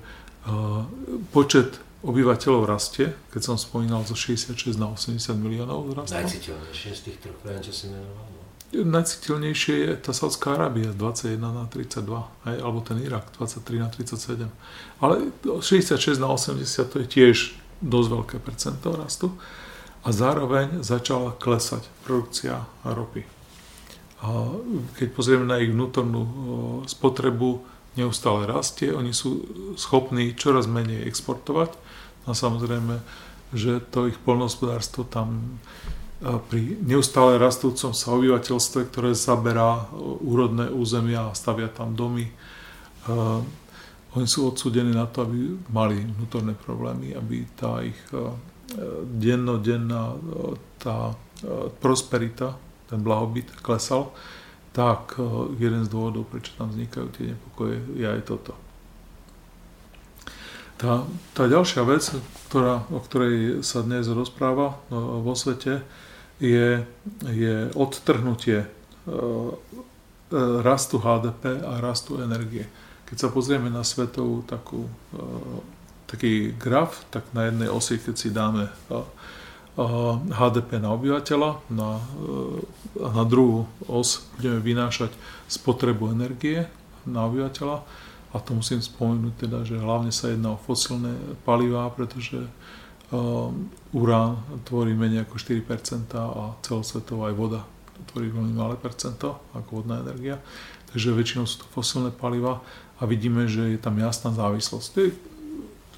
počet obyvateľov rastie, keď som spomínal zo šesťdesiatšesť na osemdesiat miliónov rastlo. Najciteľnejšie z tých troch krajín, čo si menoval? Najciteľnejšie je tá Saudská Arábia dvadsaťjeden na tridsaťdva, hej, alebo ten Irak dvadsaťtri na tridsaťsedem. Ale šesťdesiatšesť na osemdesiat to je tiež dosť veľké percento rastu. A zároveň začala klesať produkcia ropy. A keď pozrieme na ich vnútornú spotrebu, neustále rastie, oni sú schopní čoraz menej exportovať. A samozrejme, že to ich poľnohospodárstvo tam pri neustále rastúcom sa obyvateľstve, ktoré zaberá úrodné územia a stavia tam domy, uh, oni sú odsúdení na to, aby mali vnútorné problémy, aby tá ich uh, dennodenná uh, tá uh, prosperita, ten blahobyt klesal. Tak jeden z dôvodov, prečo tam vznikajú tie nepokoje, je aj toto. Tá, tá ďalšia vec, ktorá, o ktorej sa dnes rozpráva vo svete, je, je odtrhnutie rastu há dé pé a rastu energie. Keď sa pozrieme na svetovú takú, taký graf, tak na jednej osi, keď si dáme há dé pé na obyvateľa, na, na druhú os budeme vynášať spotrebu energie na obyvateľa a to musím spomenúť teda, že hlavne sa jedná o fosilné palivá, pretože um, urán tvorí menej ako štyri percentá a celosvetovo aj voda tvorí veľmi malé percento ako vodná energia, takže väčšinou sú to fosilné palivá a vidíme, že je tam jasná závislosť. Tie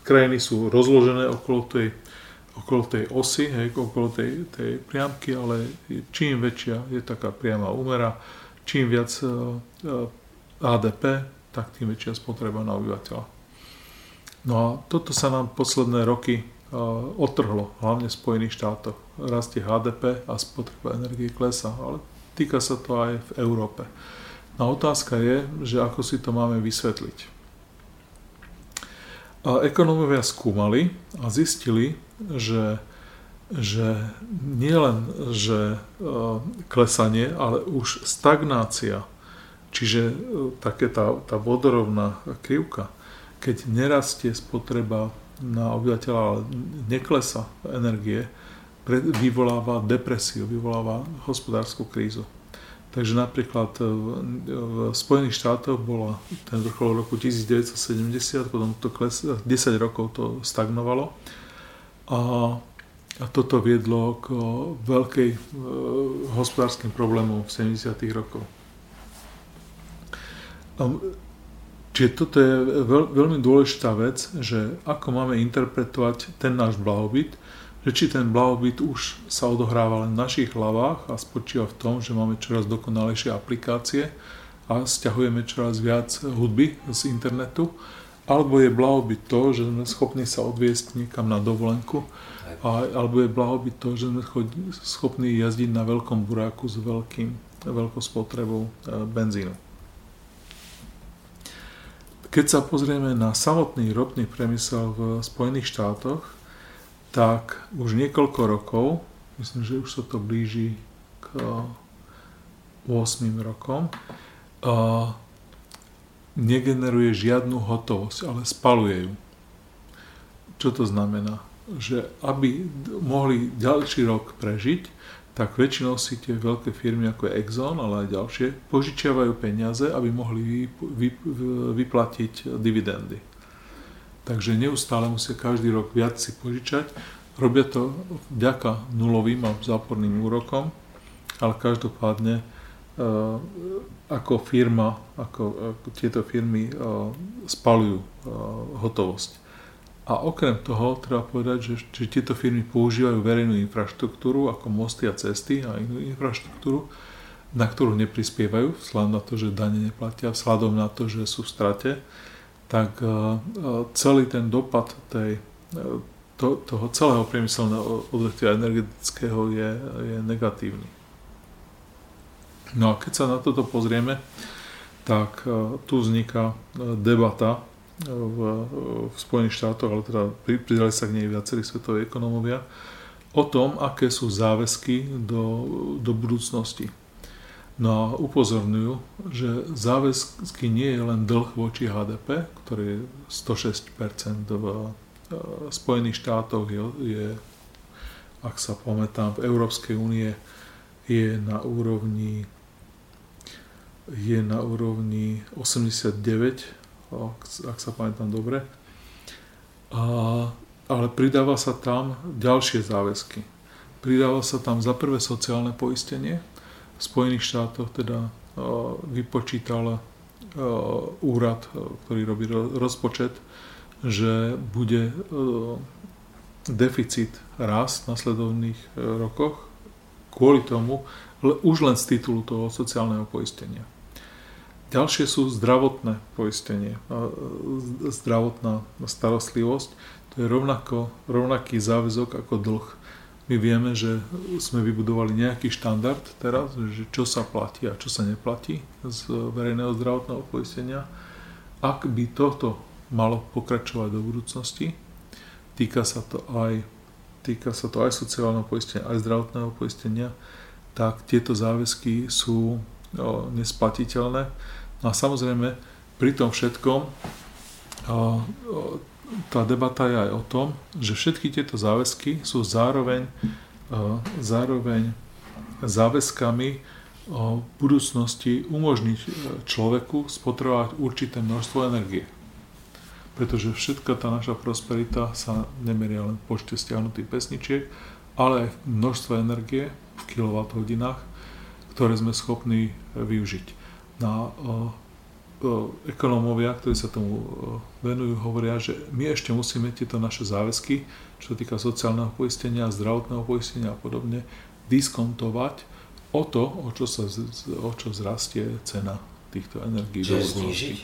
krajiny sú rozložené okolo tej okolo tej osy, hej, okolo tej, tej priamky, ale čím väčšia je taká priama úmera, čím viac há dé pé, tak tým väčšia spotreba na obyvateľa. No a toto sa nám posledné roky otrhlo, hlavne v Spojených štátoch. Rastie há dé pé a spotreba energie klesá, ale týka sa to aj v Európe. No otázka je, že ako si to máme vysvetliť. A ekonómovia skúmali a zistili, že, že nie len že klesanie, ale už stagnácia, čiže také tá, tá vodorovná krivka, keď nerastie spotreba na obyvateľa, ale neklesa energie, vyvoláva depresiu, vyvoláva hospodársku krízu. Takže napríklad v Spojených štátoch bola ten vrchol roku devätnásťsedemdesiat, potom to kles, desať rokov to stagnovalo a, a toto viedlo k veľkej e, hospodárskym problémom v sedemdesiatych rokoch. Čiže toto je veľ, veľmi dôležitá vec, že ako máme interpretovať ten náš blahobyt, že či ten blahobyt už sa odohráva len v našich hlavách a spočíva v tom, že máme čoraz dokonalejšie aplikácie a stiahujeme čoraz viac hudby z internetu, alebo je blahobyt to, že sme schopní sa odviesť niekam na dovolenku, a, alebo je blahobyt to, že sme schopní jazdiť na veľkom buráku s veľkým, veľkou spotrebou benzínu. Keď sa pozrieme na samotný ropný priemysel v Spojených štátoch, tak už niekoľko rokov, myslím, že už sa to blíži k ôsmym rokom, negeneruje žiadnu hotovosť, ale spaluje ju. Čo to znamená? Že aby mohli ďalší rok prežiť, tak väčšinou si tie veľké firmy ako je Exxon, ale aj ďalšie, požičiavajú peniaze, aby mohli vyplatiť dividendy. Takže neustále musia každý rok viac si požičať. Robia to vďaka nulovým a záporným úrokom, ale každopádne ako firma, ako, ako tieto firmy spaľujú hotovosť. A okrem toho treba povedať, že, že tieto firmy používajú verejnú infraštruktúru ako mosty a cesty a inú infraštruktúru, na ktorú neprispievajú, vzhľadom na to, že dane neplatia, vzhľadom na to, že sú v strate, tak uh, celý ten dopad tej, to, toho celého priemyselného odvetvia energetického je, je negatívny. No a keď sa na toto pozrieme, tak uh, tu vzniká debata V, v Spojených štátoch, ale teda pridali sa k nej viacerí svetoví ekonomovia, o tom, aké sú záväzky do, do budúcnosti. No a upozorňujú, že záväzky nie je len dlh voči há dé pé, ktorý je sto šesť percent v Spojených štátoch, je, je, ak sa pamätám, v Európskej únie je na úrovni je na úrovni osemdesiatdeväť percent, ak sa pamätám dobre. A, ale pridáva sa tam ďalšie záväzky. Pridáva sa tam za prvé sociálne poistenie. V Spojených štátoch teda vypočítal úrad, ktorý robí rozpočet, že bude deficit rast v nasledovných rokoch kvôli tomu, už len z titulu toho sociálneho poistenia. Ďalšie sú zdravotné poistenie, zdravotná starostlivosť. To je rovnako, rovnaký záväzok ako dlh. My vieme, že sme vybudovali nejaký štandard teraz, že čo sa platí a čo sa neplatí z verejného zdravotného poistenia. Ak by toto malo pokračovať do budúcnosti, týka sa to aj, týka sa to aj sociálneho poistenia, aj zdravotného poistenia, tak tieto záväzky sú nesplatiteľné. No a samozrejme, pri tom všetkom tá debata je aj o tom, že všetky tieto záväzky sú zároveň, zároveň záväzkami v budúcnosti umožniť človeku spotrebovať určité množstvo energie. Pretože všetka tá naša prosperita sa nemeria len v počte stiahnutých pesničiek, ale aj v množstve energie v kilowatthodinách, ktoré sme schopní využiť. Na ekonómovia, ktorí sa tomu venujú, hovoria, že my ešte musíme tieto naše záväzky, čo týka sociálneho poistenia, zdravotného poistenia a podobne, diskontovať o to, o čo, sa, o čo vzrastie cena týchto energií. Čiže znížiť?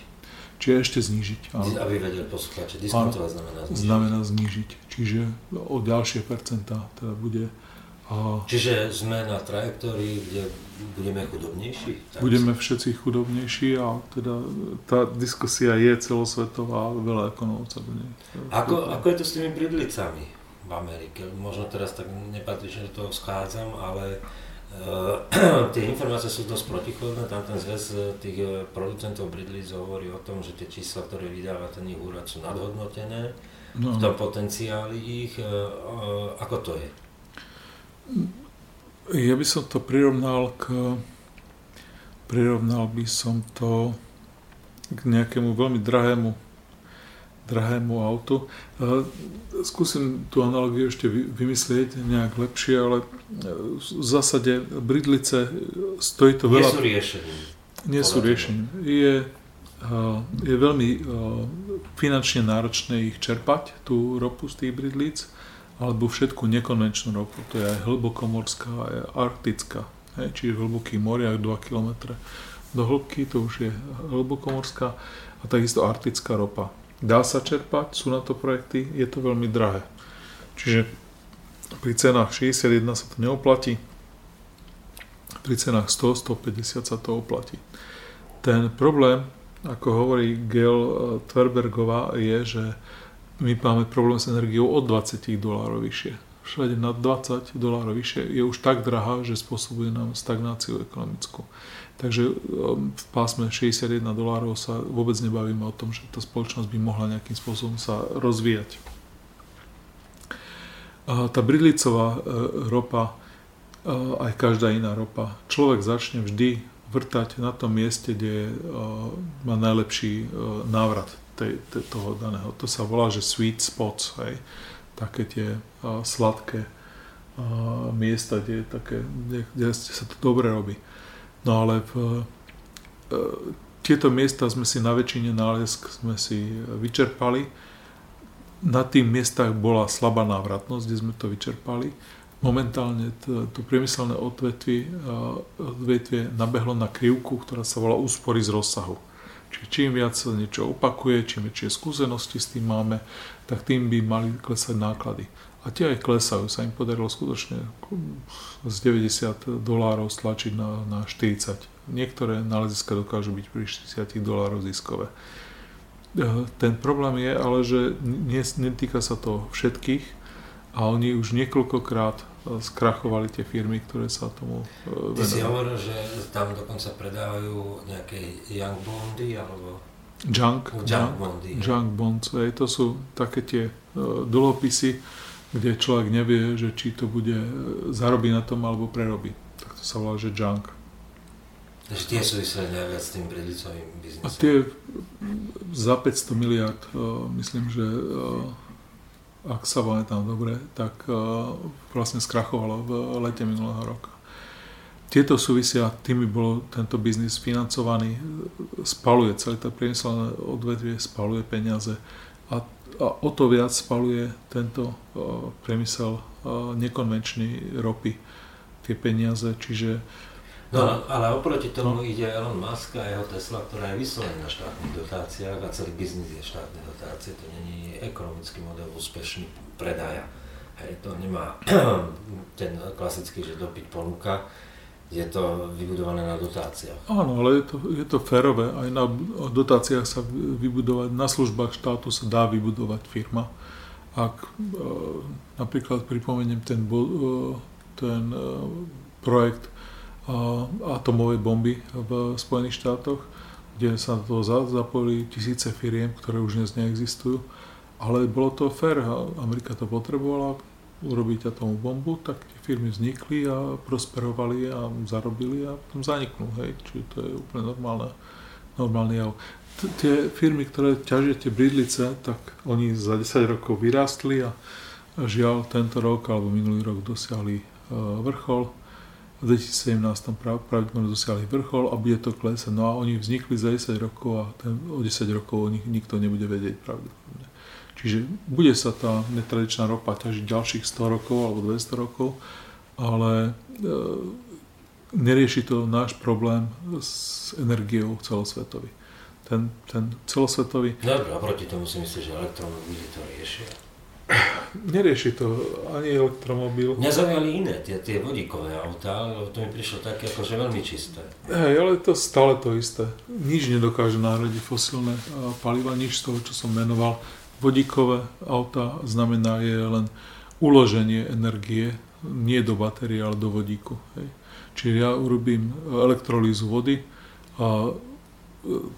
Čiže ešte znížiť. Áno. Aby vedel poslucháče, diskontovať znamená znížiť. Znamená znížiť. Čiže o ďalšie percentá teda bude. Čiže sme na trajektórii, kde budeme chudobnejší? Budeme všetci chudobnejší a teda tá diskusia je celosvetová, veľa ekonomov sa do nej. Ako, ako je to s tými bridlicami v Amerike? Možno teraz tak nepatrične do toho schádzam, ale uh, tie informácie sú dosť protichodné. Tam ten zväz tých producentov bridlic hovorí o tom, že tie čísla, ktoré vydáva ten ich úrad, sú nadhodnotené. No. V tom potenciáli ich, uh, uh, ako to je? Ja by som to prirovnal k prirovnal by som to k nejakému veľmi drahému drahému autu. Skúsim tú analogiu ešte vymyslieť nejak lepšie, ale v zásade bridlice stojí to veľa. Nie sú riešením. Nie sú riešením. Je, je veľmi finančne náročné ich čerpať, tú ropu z tých bridlic. A alebo všetku nekonečnú ropu. To je aj hlbokomorská, aj arktická. Hej, čiže v hlbokých moriach dva kilometre do hĺbky, to už je hlbokomorská a takisto arktická ropa. Dá sa čerpať, sú na to projekty, je to veľmi drahé. Čiže pri cenách šesťdesiatjeden sa to neoplatí, pri cenách sto až stopäťdesiat sa to oplatí. Ten problém, ako hovorí Gail Tverbergová, je, že my máme problém s energiou od dvadsať dolárov vyššie. Všade na dvadsať dolárov vyššie je už tak drahá, že spôsobuje nám stagnáciu ekonomickú. Takže v pásme šesťdesiatjeden dolárov sa vôbec nebavíme o tom, že tá spoločnosť by mohla nejakým spôsobom sa rozvíjať. A tá bridlicová ropa, aj každá iná ropa, človek začne vždy vrtať na tom mieste, kde má najlepší návrat tej, tej, toho daného. To sa volá, že sweet spots, hej. Také tie a, sladké a, miesta, kde, také, kde, kde sa to dobre robí. No ale v, e, tieto miesta sme si na väčšine nálesk sme si vyčerpali. Na tých miestach bola slabá návratnosť, kde sme to vyčerpali. Momentálne to, to priemyselné odvetvie, odvetvie nabehlo na krivku, ktorá sa volá úspory z rozsahu. Čiže čím viac sa niečo opakuje, čím väčšie skúsenosti s tým máme, tak tým by mali klesať náklady. A tie aj klesajú. Sa im podarilo skutočne z deväťdesiat dolárov stlačiť na, na štyridsať. Niektoré náleziska dokážu byť pri štyridsať dolárov ziskové. Ten problém je ale, že netýka sa to všetkých a oni už niekoľkokrát skrachovali tie firmy, ktoré sa tomu venujú. Ty si hovoril, že tam dokonca predávajú nejaké young bondy, alebo... Junk, junk, junk bondy. Junk bonds, aj to sú také tie dlhopisy, kde človek nevie, že či to bude, zarobí na tom, alebo prerobí. Tak to sa volá, že junk. Takže tie sú vysvetlené najviac s tým bridlicovým biznesom. A tie za päťsto miliárd, myslím, že... ak sa vám tam dobre, tak uh, vlastne skrachovalo v lete minulého roka. Tieto súvisia, tými bol tento biznis financovaný, spaluje, celé tá priemyselné odvetvie spaluje peniaze a, a o to viac spaluje tento uh, priemysel uh, nekonvenčný ropy, tie peniaze, čiže... No, ale oproti tomu ide Elon Musk a jeho Tesla, ktorá je vyslovená na štátnych dotáciách a celý biznis je štátne dotácie. To nie je ekonomický model úspešný predaja. Hej, to nemá ten klasický, že dopyt ponúka. Je to vybudované na dotáciách. Áno, ale je to, je to férové. Aj na dotáciách sa vybudovať, na službách štátu sa dá vybudovať firma. Ak napríklad pripomeniem ten, ten projekt atomovej bomby v Spojených štátoch, kde sa do toho zapojili tisíce firiem, ktoré už dnes neexistujú. Ale bolo to fér, Amerika to potrebovala urobiť atomovú bombu, tak tie firmy vznikli a prosperovali a zarobili a potom zaniknú. Hej. Čiže to je úplne normálne, normálny jav. Tie firmy, ktoré ťažia tie bridlice, tak oni za desať rokov vyrástli a žiaľ tento rok alebo minulý rok dosiahli vrchol. V dvetisícsedemnásť pravdepodobne dosiahli vrchol a bude to klesať. No a oni vznikli za desať rokov a ten, o desať rokov o nich nikto nebude vedieť pravdepodobne. Čiže bude sa tá netradičná ropa ťažiť ďalších sto rokov alebo dvesto rokov, ale e, nerieši to náš problém s energiou celosvetový. Ten, ten celosvetový... Dobre, a proti tomu si myslíš, že elektromobily to riešia? Nerieši to ani elektromobil. Mňa zaujali iné, tie, tie vodíkové autá, lebo to mi prišlo také akože veľmi čisté. Hej, ale to stále to isté. Nič nedokáže nahradiť fosilné paliva, nič z toho, čo som menoval. Vodíkové autá znamená je len uloženie energie, nie do batérie, ale do vodíku. Hej. Čiže ja urobím elektrolýzu vody a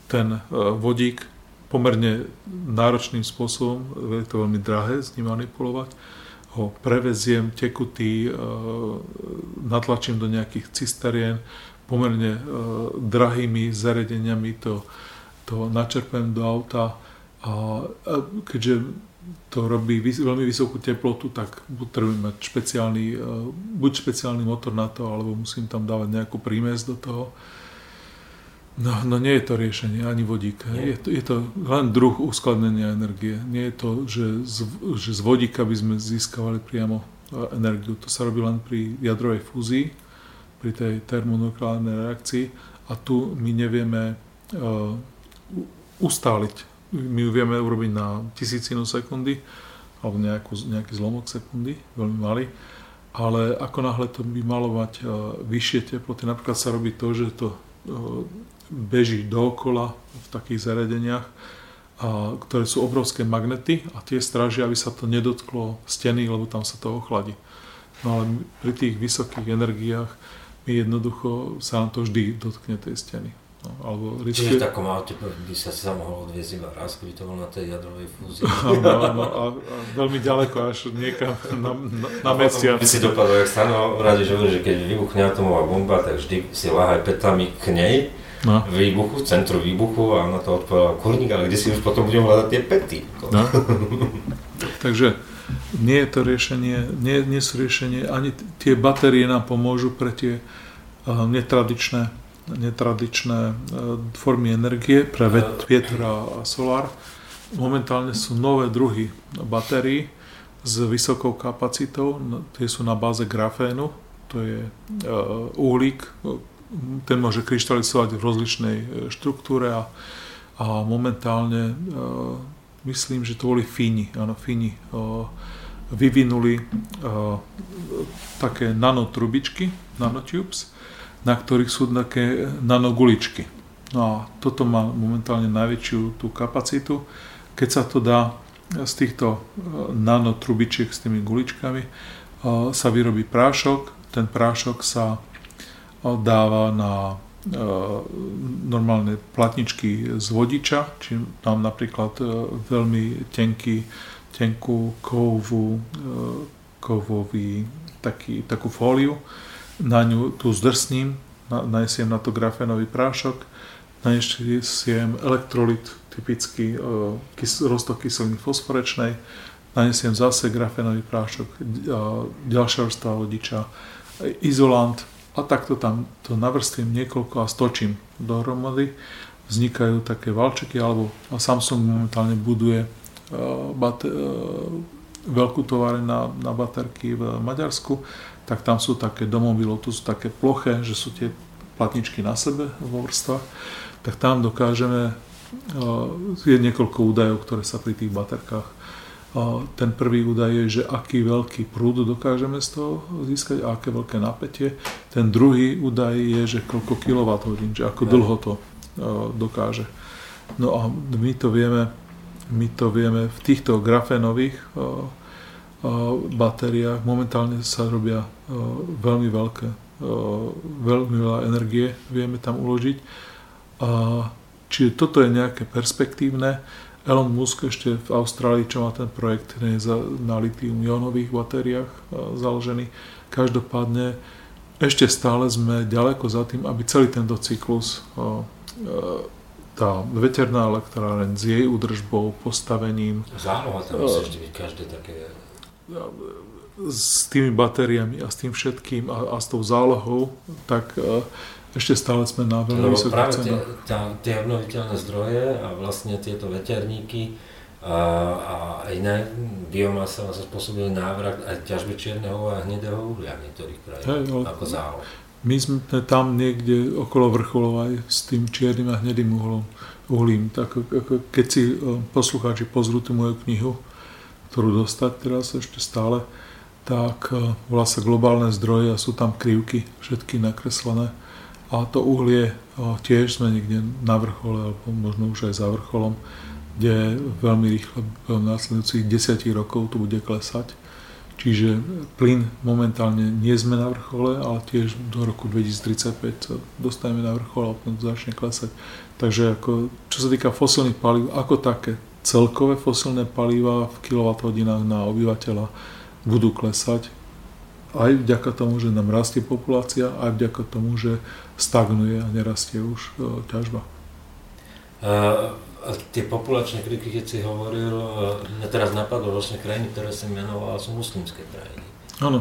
ten vodík pomerne náročným spôsobom, je to veľmi drahé s ním manipulovať, ho preveziem tekutý, natlačím do nejakých cisterien, pomerne drahými zariadeniami to, to načerpem do auta a keďže to robí veľmi vysokú teplotu, tak potrebujem mať špeciálny, buď špeciálny motor na to, alebo musím tam dávať nejakú prímes do toho. No, no nie je to riešenie, ani vodík. Je to, je to len druh uskladnenia energie. Nie je to, že z, že z vodíka by sme získavali priamo energiu. To sa robí len pri jadrovej fúzii, pri tej termonukleárnej reakcii a tu my nevieme uh, ustáliť. My ju vieme urobiť na tisícinu sekundy alebo nejakú, nejaký zlomok sekundy, veľmi malý. Ale ako náhle to by malo mať uh, vyššie teploty, napríklad sa robí to, že to uh, beží dookola v takých zariadeniach, a, ktoré sú obrovské magnety a tie strážia, aby sa to nedotklo steny, lebo tam sa to ochladí. No ale pri tých vysokých energiách my jednoducho sa nám to vždy dotkne tej steny. No, alebo riskuje... Čiže v takom aute by sa sa mohol odviezť iba raz, keby to bol na tej jadrovej fúzii. Áno, áno, a, a veľmi ďaleko až niekam na, na, na mesiac. By si dopadol, jak stano radi, že, že keď vybuchne atomová bomba, tak vždy si láhaj petami k nej. No. Výbuchu, v centru výbuchu a ona to odpovedala, kurník, ale kde si už potom budem hľadať tie pety? No. Takže nie je to riešenie, nie, nie sú riešenie, ani tie batérie nám pomôžu pre tie uh, netradičné, netradičné uh, formy energie, pre vietor a solár. Momentálne sú nové druhy batérií s vysokou kapacitou, tie sú na báze grafénu, to je uh, uhlík, ten môže kryštalizovať v rozličnej štruktúre a, a momentálne e, myslím, že to boli Fíni. Áno, Fíni e, vyvinuli e, také nanotrubičky, nanotubes, na ktorých sú také nanoguličky. No a toto má momentálne najväčšiu tú kapacitu. Keď sa to dá z týchto nanotrubičiek s tými guličkami, e, sa vyrobí prášok, ten prášok sa dáva na e, normálne platničky z vodiča, čím nám napríklad e, veľmi tenký, tenkú kovovú, e, kovový, taký, takú fóliu, na ňu tu zdrsním, na, nanesiem na to grafénový prášok, nanesiem elektrolyt, typicky e, kys, roztok kyseliny fosforečnej, nanesiem zase grafénový prášok, e, ďalšia vrstva vodiča, e, izolant, a takto tam to navrstvím niekoľko a stočím dohromady. Vznikajú také valčeky, alebo Samsung momentálne buduje uh, bat, uh, veľkú továreň na, na baterky v Maďarsku. Tak tam sú také do mobilov, tu sú také ploché, že sú tie platničky na sebe vo vrstvách. Tak tam dokážeme, uh, je niekoľko údajov, ktoré sa pri tých baterkách. Uh, ten prvý údaj je, že aký veľký prúd dokážeme z toho získať a aké veľké napätie. Ten druhý údaj je, že koľko kilowatthodín, že ako dlho to uh, dokáže. No a my to vieme, my to vieme v týchto grafénových uh, uh, batériách. Momentálne sa robia uh, veľmi veľké, uh, veľmi veľa energie vieme tam uložiť. Uh, čiže toto je nejaké perspektívne. Elon Musk ešte v Austrálii, čo má ten projekt, ten je na litium-ionových batériách uh, založený. Každopádne ešte stále sme ďaleko za tým, aby celý tento cyklus, tá veterná elektráreň s jej údržbou, postavením... Záloha tam musí vždy byť každé také... S tými batériami a s tým všetkým a, a s tou zálohou, tak ešte stále sme na veľmi vysokých cenách. Práve tie obnoviteľné zdroje a vlastne tieto veterníky a, a iné biomasa sa spôsobili návrat aj ťažby čierneho a hnedého uhlia v niektorých krajinách ako záloh. My sme tam niekde okolo vrcholov aj s tým čiernym a hnedým uhlom, uhlím. Tak, keď si poslucháči pozrú tú moju knihu, ktorú dostať teraz ešte stále, tak volá sa globálne zdroje a sú tam krivky všetky nakreslené. A to uhlie tiež sme niekde na vrchole alebo možno už aj za vrcholom, kde veľmi rýchle v následujúcich desiatich rokov to bude klesať. Čiže plyn momentálne nie sme na vrchole, ale tiež do roku dvetisíctridsaťpäť dostaneme na vrchol a potom to začne klesať. Takže ako, čo sa týka fosilných palív, ako také celkové fosilné palíva v kilowatthodinách na obyvateľa budú klesať. Aj vďaka tomu, že nám rastie populácia, aj vďaka tomu, že stagnuje a nerastie už ťažba. Uh... A tie populačné kriky, keď si hovoril, mňa teraz napadlo vlastne krajiny, ktoré som menoval, sú muslimské krajiny. Áno.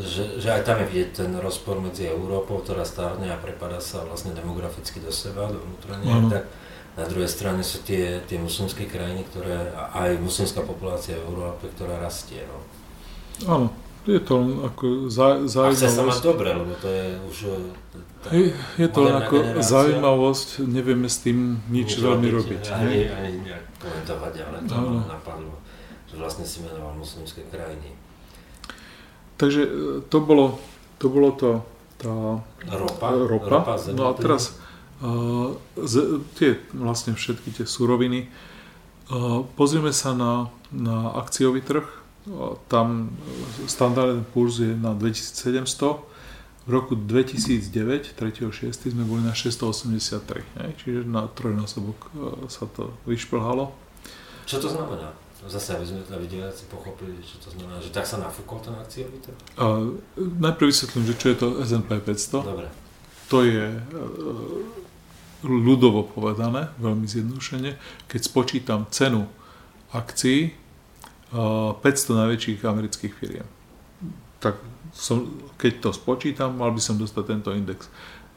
že, že aj tam je vidieť ten rozpor medzi Európou, ktorá stárne a prepadá sa vlastne demograficky do seba, do vnútrania, mm. tak na druhej strane sú tie, tie muslimské krajiny, ktoré, aj muslimská populácia v Európe, ktorá rastie. No. Áno, je to ako zaujímavosť. A chce sa mať dobre, lebo to je už tá je, je to ako generácia. Zaujímavosť, nevieme s tým nič veľmi robiť. Ani, ani nejak komentovať, ale to ma napadlo, že vlastne si menoval muslimské krajiny. Takže to bolo to, bolo to tá ropa, ropa. ropa no a teraz uh, z, tie vlastne všetky tie suroviny. Uh, pozrieme sa na, na akciový trh, uh, tam standardný kurz je na dvetisícsedemsto, v roku dvetisícdeväť, tretieho šiesteho sme boli na šesťstoosemdesiattri, ne? Čiže na trojnásobok uh, sa to vyšplhalo. Čo to znamená? Zase, aby sme to vidiaci pochopili, čo to znamená, že tak sa nafúkol ten akciový trh? Uh, najprv vysvetlím, že čo je to es end pí päťsto. Dobre. To je uh, ľudovo povedané, veľmi zjednodušene. Keď spočítam cenu akcií uh, päťsto najväčších amerických firiem, tak som, keď to spočítam, mal by som dostať tento index.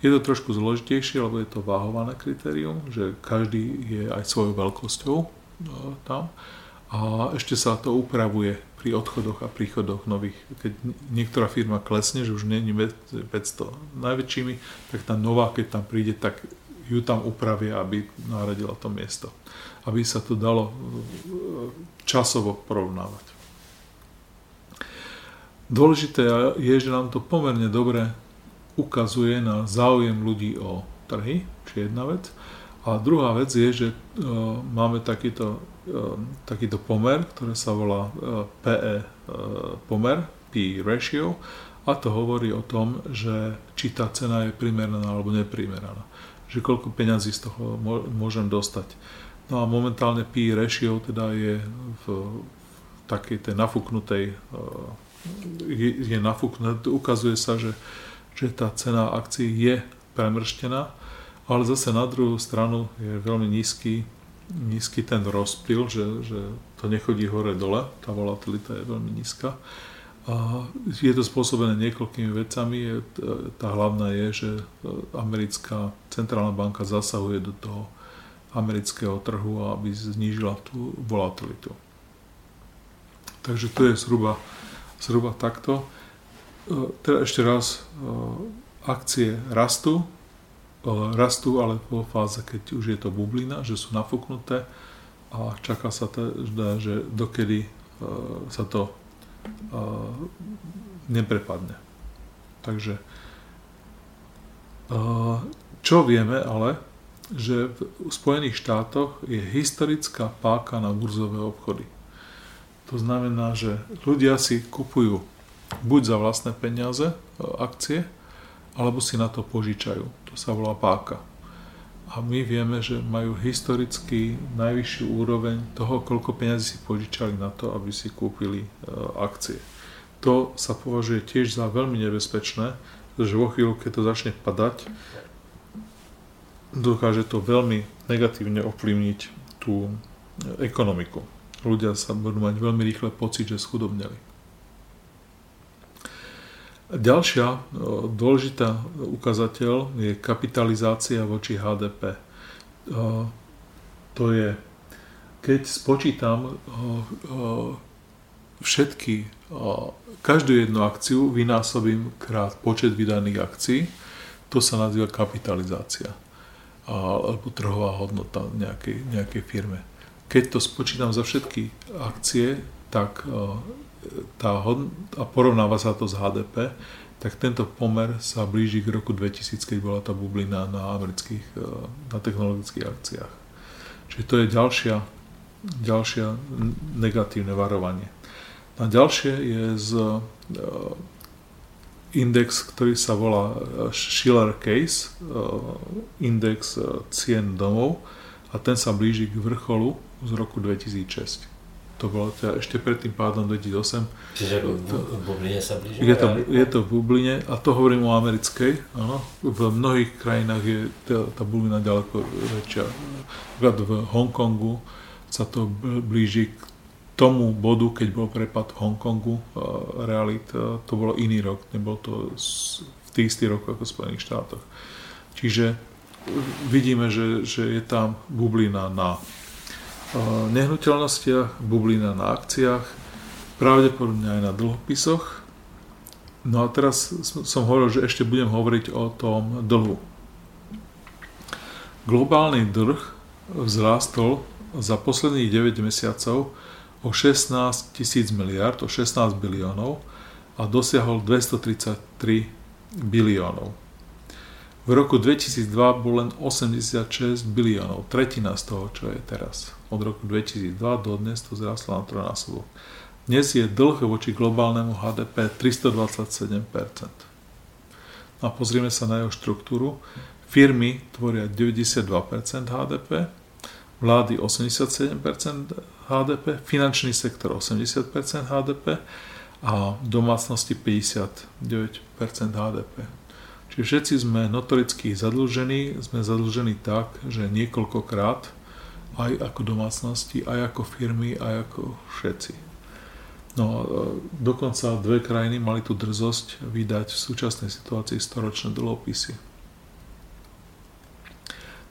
Je to trošku zložitejšie, lebo je to váhované kritérium, že každý je aj svojou veľkosťou uh, tam. A ešte sa to upravuje pri odchodoch a príchodoch nových. Keď niektorá firma klesne, že už nie je päťsto najväčšími, tak tá nová, keď tam príde, tak ju tam upravia, aby nahradila to miesto. Aby sa to dalo časovo porovnávať. Dôležité je, že nám to pomerne dobre ukazuje na záujem ľudí o trhy, či jedna vec. A druhá vec je, že máme takýto takýto pomer, ktorý sa volá pé é pomer, P ratio, a to hovorí o tom, že či tá cena je primeraná alebo neprimeraná, že koľko peňazí z toho môžem dostať. No a momentálne P ratio teda je v takej tej nafúknutej, je, je nafúknuté, ukazuje sa, že, že tá cena akcií je premrštená, ale zase na druhú stranu je veľmi nízky nízky ten rozptyl, že, že to nechodí hore-dole, tá volatilita je veľmi nízka. A je to spôsobené niekoľkými vecami. Tá hlavná je, že americká centrálna banka zasahuje do toho amerického trhu, aby znížila tú volatilitu. Takže to je zhruba, zhruba takto. Teda ešte raz, akcie rastú, rastú, ale po fáze, keď už je to bublina, že sú nafúknuté a čaká sa teda, že dokedy sa to neprepadne. Takže čo vieme ale, že v Spojených štátoch je historická páka na burzové obchody. To znamená, že ľudia si kupujú buď za vlastné peniaze akcie, alebo si na to požičajú. To sa volá páka. A my vieme, že majú historicky najvyššiu úroveň toho, koľko peňazí si požičali na to, aby si kúpili e, akcie. To sa považuje tiež za veľmi nebezpečné, pretože vo chvíľu, keď to začne padať, dokáže to veľmi negatívne ovplyvniť tú ekonomiku. Ľudia sa budú mať veľmi rýchle pocit, že schudobneli. Ďalšia dôležitá ukazateľ je kapitalizácia voči há dé pé. To je, keď spočítam všetky, každú jednu akciu vynásobím krát počet vydaných akcií, to sa nazýva kapitalizácia alebo trhová hodnota nejakej, nejakej firme. Keď to spočítam za všetky akcie, tak Tá hod- a porovnáva sa to s há dé pé, tak tento pomer sa blíži k roku dvetisíc, keď bola tá bublina na amerických, na technologických akciách. Čiže to je ďalšia, ďalšia negatívne varovanie. A ďalšie je z uh, index, ktorý sa volá Shiller Case, uh, index uh, cien domov, a ten sa blíži k vrcholu z roku dvetisícšesť. To bolo teda ešte pred tým pádom dvetisícosem. Čiže v, v bubline sa blíži? Je to, je to v bubline, a to hovorím o americkej. Áno. V mnohých krajinách je tá, tá bublina ďaleko väčšia. V Hongkongu sa to blíži k tomu bodu, keď bol prepad Hongkongu, realit, to bolo iný rok, nebol to v tých istých rokoch ako v Spojených štátoch. Čiže vidíme, že, že je tam bublina na nehnuteľnostiach, bublina na akciách, pravdepodobne aj na dlhopisoch. No a teraz som hovoril, že ešte budem hovoriť o tom dlhu. Globálny dlh vzrástol za posledných deväť mesiacov o šestnásť tisíc miliárd, o šestnásť biliónov a dosiahol dvestotridsaťtri biliónov. V roku dvetisícdva bol len osemdesiatšesť biliónov, tretina z toho, čo je teraz. Od roku dvetisícdva do dnes to zrástlo na trojnásobok. Dnes je dlh voči globálnemu há dé pé tristodvadsaťsedem percent. A pozrieme sa na jeho štruktúru. Firmy tvoria deväťdesiatdva percent há dé pé, vlády osemdesiatsedem percent há dé pé, finančný sektor osemdesiat percent há dé pé a domácnosti päťdesiatdeväť percent há dé pé. Čiže všetci sme notoricky zadlžení, sme zadlžení tak, že niekoľkokrát aj ako domácnosti, aj ako firmy, aj ako všetci. No dokonca dve krajiny mali tú drzosť vydať v súčasnej situácii storočné dlhopisy.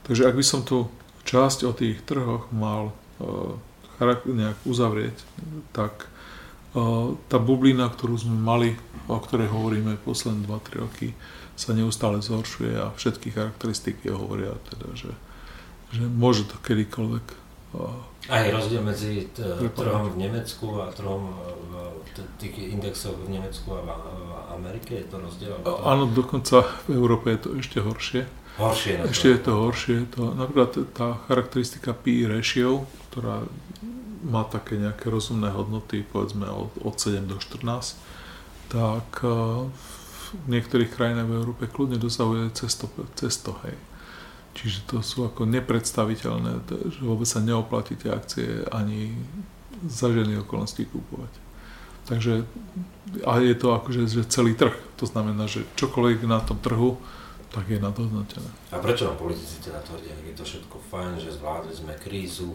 Takže ak by som tu časť o tých trhoch mal nejak uzavrieť, tak tá bublina, ktorú sme mali, o ktorej hovoríme posledné dva tri roky, sa neustále zhoršuje a všetky charakteristiky hovoria teda, že, že môže to kedykoľvek. Aj rozdiel medzi t- trhom v Nemecku a trhom v t- tých indexov v Nemecku a v, v Amerike, je to rozdiel? To... Áno, dokonca v Európe je to ešte horšie. Horšie. Ešte je to horšie. To, napríklad tá charakteristika pé é ratio, ktorá má také nejaké rozumné hodnoty, povedzme od, od sedem do štrnásť, tak v niektorých krajinách v Európe kľudne dosahuje cesto, cesto, hej. Čiže to sú ako nepredstaviteľné, že vôbec sa neoplatí tie akcie ani za žiadnych okolností kúpovať. Takže a je to akože že celý trh, to znamená, že čokoľvek na tom trhu, tak je nadhodnotené. A prečo nám politici teda tvrdia, že je to všetko fajn, že zvládli sme krízu,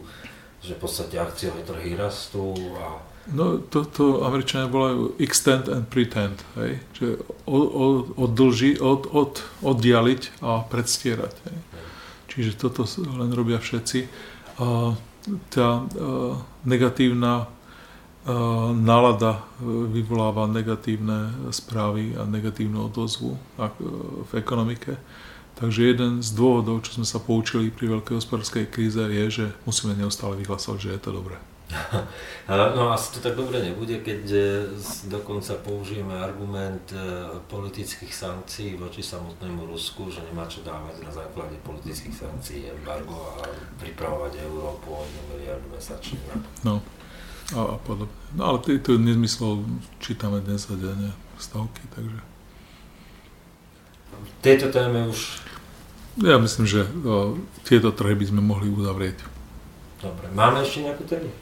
že v podstate akciové trhy rastú a... No toto to Američania volajú extend and pretend, hej? Čiže od, od, oddlži, od, od, oddialiť a predstierať. Hej? Hej. Čiže toto len robia všetci. A tá a, negatívna a, nálada vyvoláva negatívne správy a negatívnu odozvu v ekonomike. Takže jeden z dôvodov, čo sme sa poučili pri veľkej hospodárskej kríze, je, že musíme neustále vyhlasovať, že je to dobré. No asi to tak dobre nebude, keď dokonca použijeme argument politických sankcií voči samotnému Rusku, že nemá čo dávať na základe politických sankcií embargo a pripravovať Európu o jednu miliardu mesačne. No a podobne. No ale týchto nezmyslov čítame dnes a denne stovky, takže... Tieto téme už... Ja myslím, že o, tieto trhy by sme mohli uzavrieť. Dobre, máme ešte nejakú tému?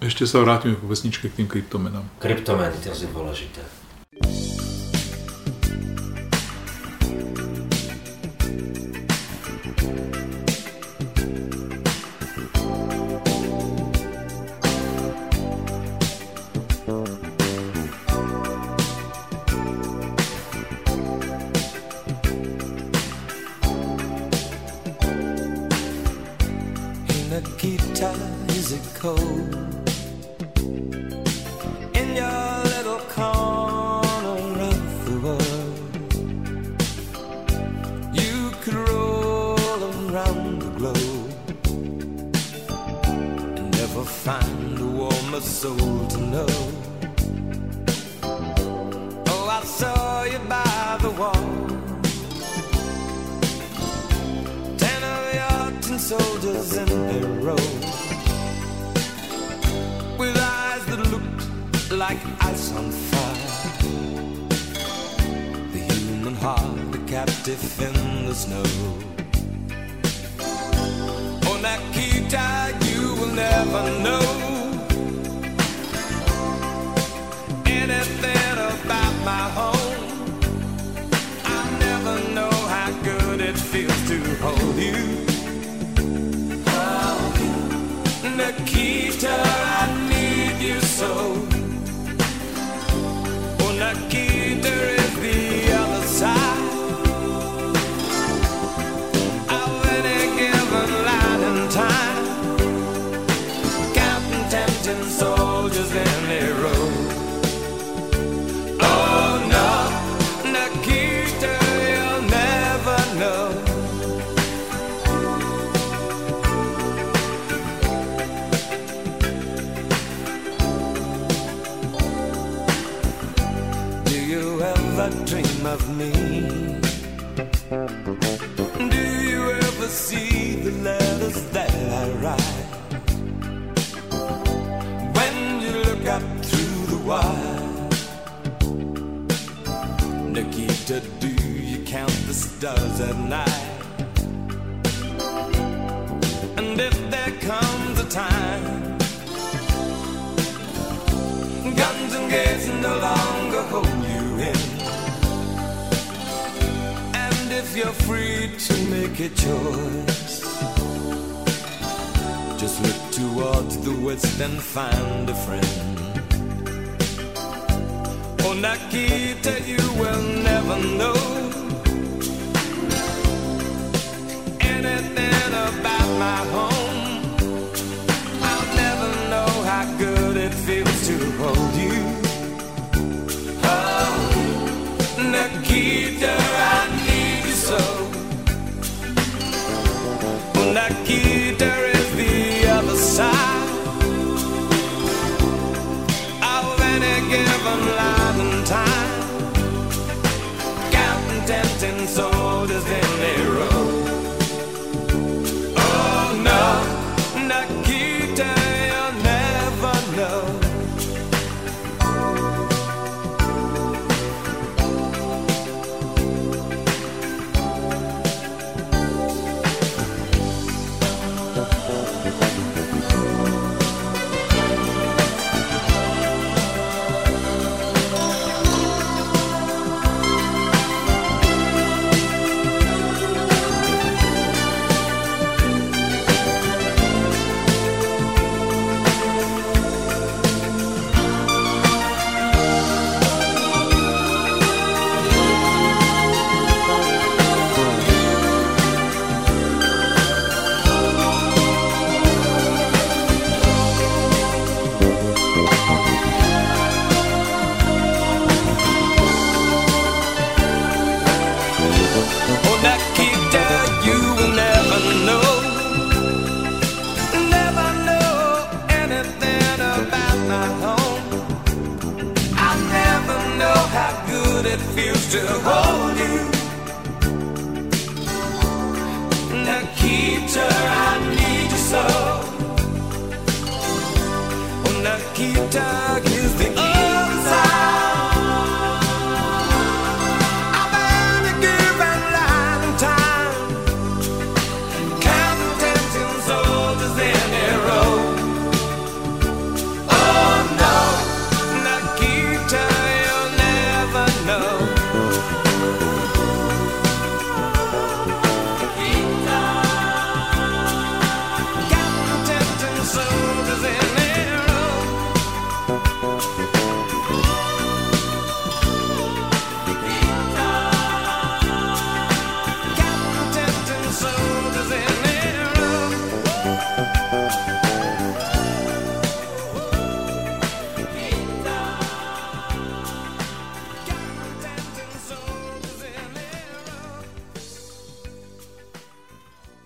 Ešte sa vrátime po vesničke k tým kryptomenám. Kryptomeny, to je dôležité. Nikita, I need you. dream of me? Do you ever see the letters that I write? When you look up through the wire, Nikita, do you count the stars at night? And if there comes a time, guns and gates no longer hold you in, and if you're free to make a choice, just look towards the west and find a friend. Oh Nikita, you will never know anything about my home. I'll never know how good it feels to hold you. Oh, Nikita, I need you so. Nikita is the other side of any given life and time. Counting, tempting soldiers in their row. Oh no, Nikita, you'll never know.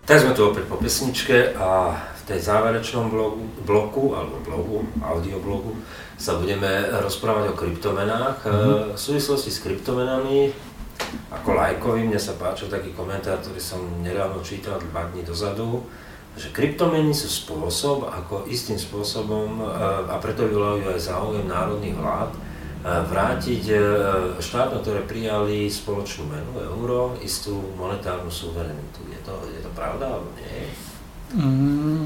Teraz sme tu opäť po pesničke a v tej záverečnom blogu, bloku, alebo blogu, audioblogu sa budeme rozprávať o kryptomenách. Mm-hmm. V súvislosti s kryptomenami, ako lajkovi, mne sa páčil taký komentár, ktorý som nedávno čítal dva dní dozadu, že kryptomeny sú spôsob, ako istým spôsobom, a preto vyvolajú aj záujem národných vlád, vrátiť štát, ktoré prijali spoločnú menu euro, istú monetárnu suverenitu. Je to, je to pravda, alebo nie? Mm,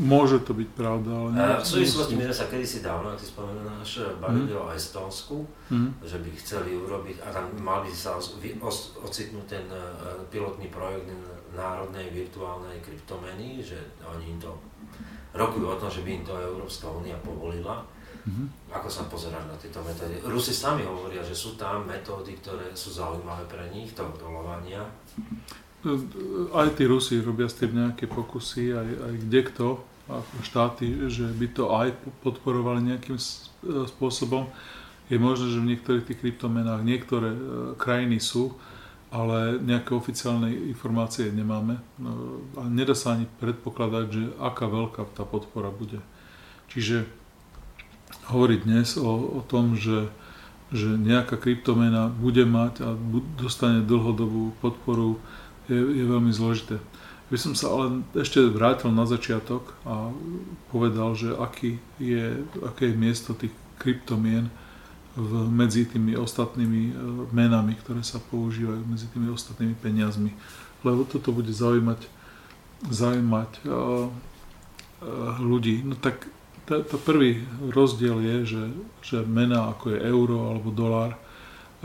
môže to byť pravda, ale nie. V súvislosti my sa kedysi dávno, ak si spomenáš, bavili mm. o Estónsku, mm. že by chceli urobiť, a tam mal by sa ocitnúť ten pilotný projekt národnej virtuálnej kryptomeny, že oni im to rokujú o tom, že by im to Európska únia povolila. Mm-hmm. Ako sa pozeráš na tieto metódy? Rusi sami hovoria, že sú tam metódy, ktoré sú zaujímavé pre nich, toho dolovania. Aj tí Rusi robia s tým nejaké pokusy, aj, aj kdekto, štáty, že by to aj podporovali nejakým spôsobom. Je možné, že v niektorých tých kryptomenách niektoré krajiny sú, ale nejaké oficiálne informácie nemáme. A nedá sa ani predpokladať, že aká veľká tá podpora bude. Čiže hovorí dnes o, o tom, že že nejaká kryptomena bude mať a dostane dlhodobú podporu, je, je veľmi zložité. By som sa ale ešte vrátil na začiatok a povedal, že aký je, aké je miesto tých kryptomien v, medzi tými ostatnými menami, ktoré sa používajú, medzi tými ostatnými peniazmi. Lebo toto bude zaujímať, zaujímať a, a ľudí. No tak tá, tá prvý rozdiel je, že, že mena ako je euro alebo dolár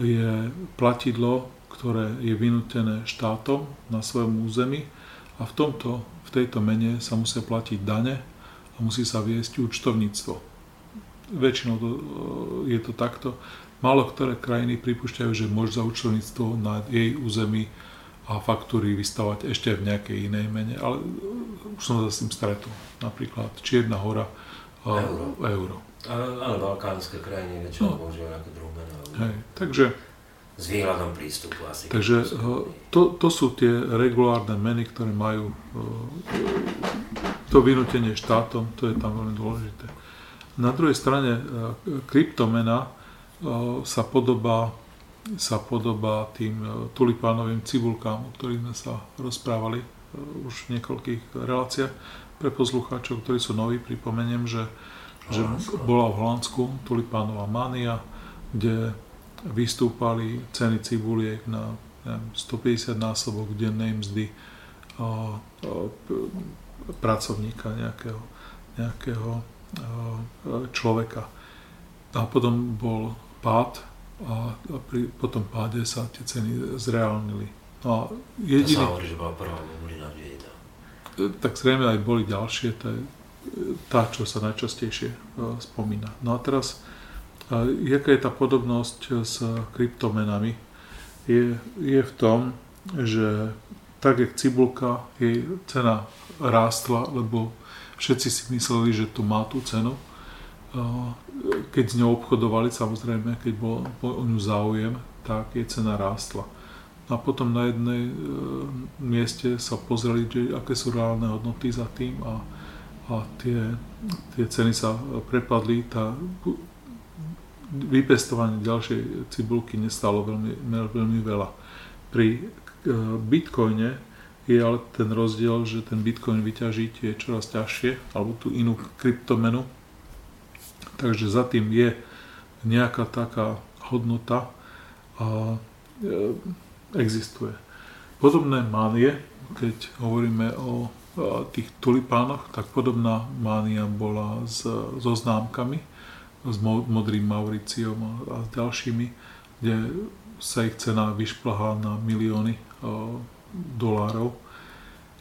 je platidlo, ktoré je vynútené štátom na svojom území. A v tomto, v tejto mene sa musia platiť dane a musí sa viesť účtovníctvo. Väčšinou to, je to takto. Málo ktoré krajiny pripúšťajú, že môže za účtovníctvo na jej území a faktúry vystavať ešte v nejakej inej mene. Ale už som sa s tým stretol. Napríklad Čierna hora, euro. euro. Ale balkánske krajiny väčšinou no. používajú nejakú druhú menu. Hej, takže... S výhľadom prístupu asi. Takže to, to sú tie regulárne meny, ktoré majú to vynútenie štátom, to je tam veľmi dôležité. Na druhej strane kryptomena sa podobá, sa podobá tým tulipánovým cibulkám, o ktorých sme sa rozprávali už v niekoľkých reláciách. Pre poslucháčov, ktorí sú noví, pripomeniem, že, že bola v Holandsku tulipánová mánia, kde vystúpali ceny cibuliek na neviem, stopäťdesiat násobok dennej mzdy o, o, pracovníka, nejakého, nejakého o, človeka. A potom bol pád a, a pri potom páde sa tie ceny zreálnili. No a jediný... To sa hovorí, že bola prvá bublina v dejinách. Tak zrejme aj boli ďalšie, to je tá, čo sa najčastejšie o, spomína. No a teraz jaká je tá podobnosť s kryptomenami? Je, je v tom, že tak, jak cibulka, jej cena rástla, lebo všetci si mysleli, že to má tú cenu. Keď s ňou obchodovali, samozrejme, keď bol o ňu záujem, tak jej cena rástla. A potom na jednej mieste sa pozreli, že aké sú reálne hodnoty za tým a, a tie, tie ceny sa prepadli. Tá, vypestovanie ďalšej cibulky nestalo veľmi, veľmi veľa. Pri bitcoine je ale ten rozdiel, že ten bitcoin vyťažiť je čoraz ťažšie, alebo tú inú kryptomenu. Takže za tým je nejaká taká hodnota a existuje. Podobné mánie, keď hovoríme o tých tulipánoch, tak podobná mánia bola s, so známkami, s modrým Mauriciom a s ďalšími, kde sa ich cena vyšplhá na milióny o, dolárov.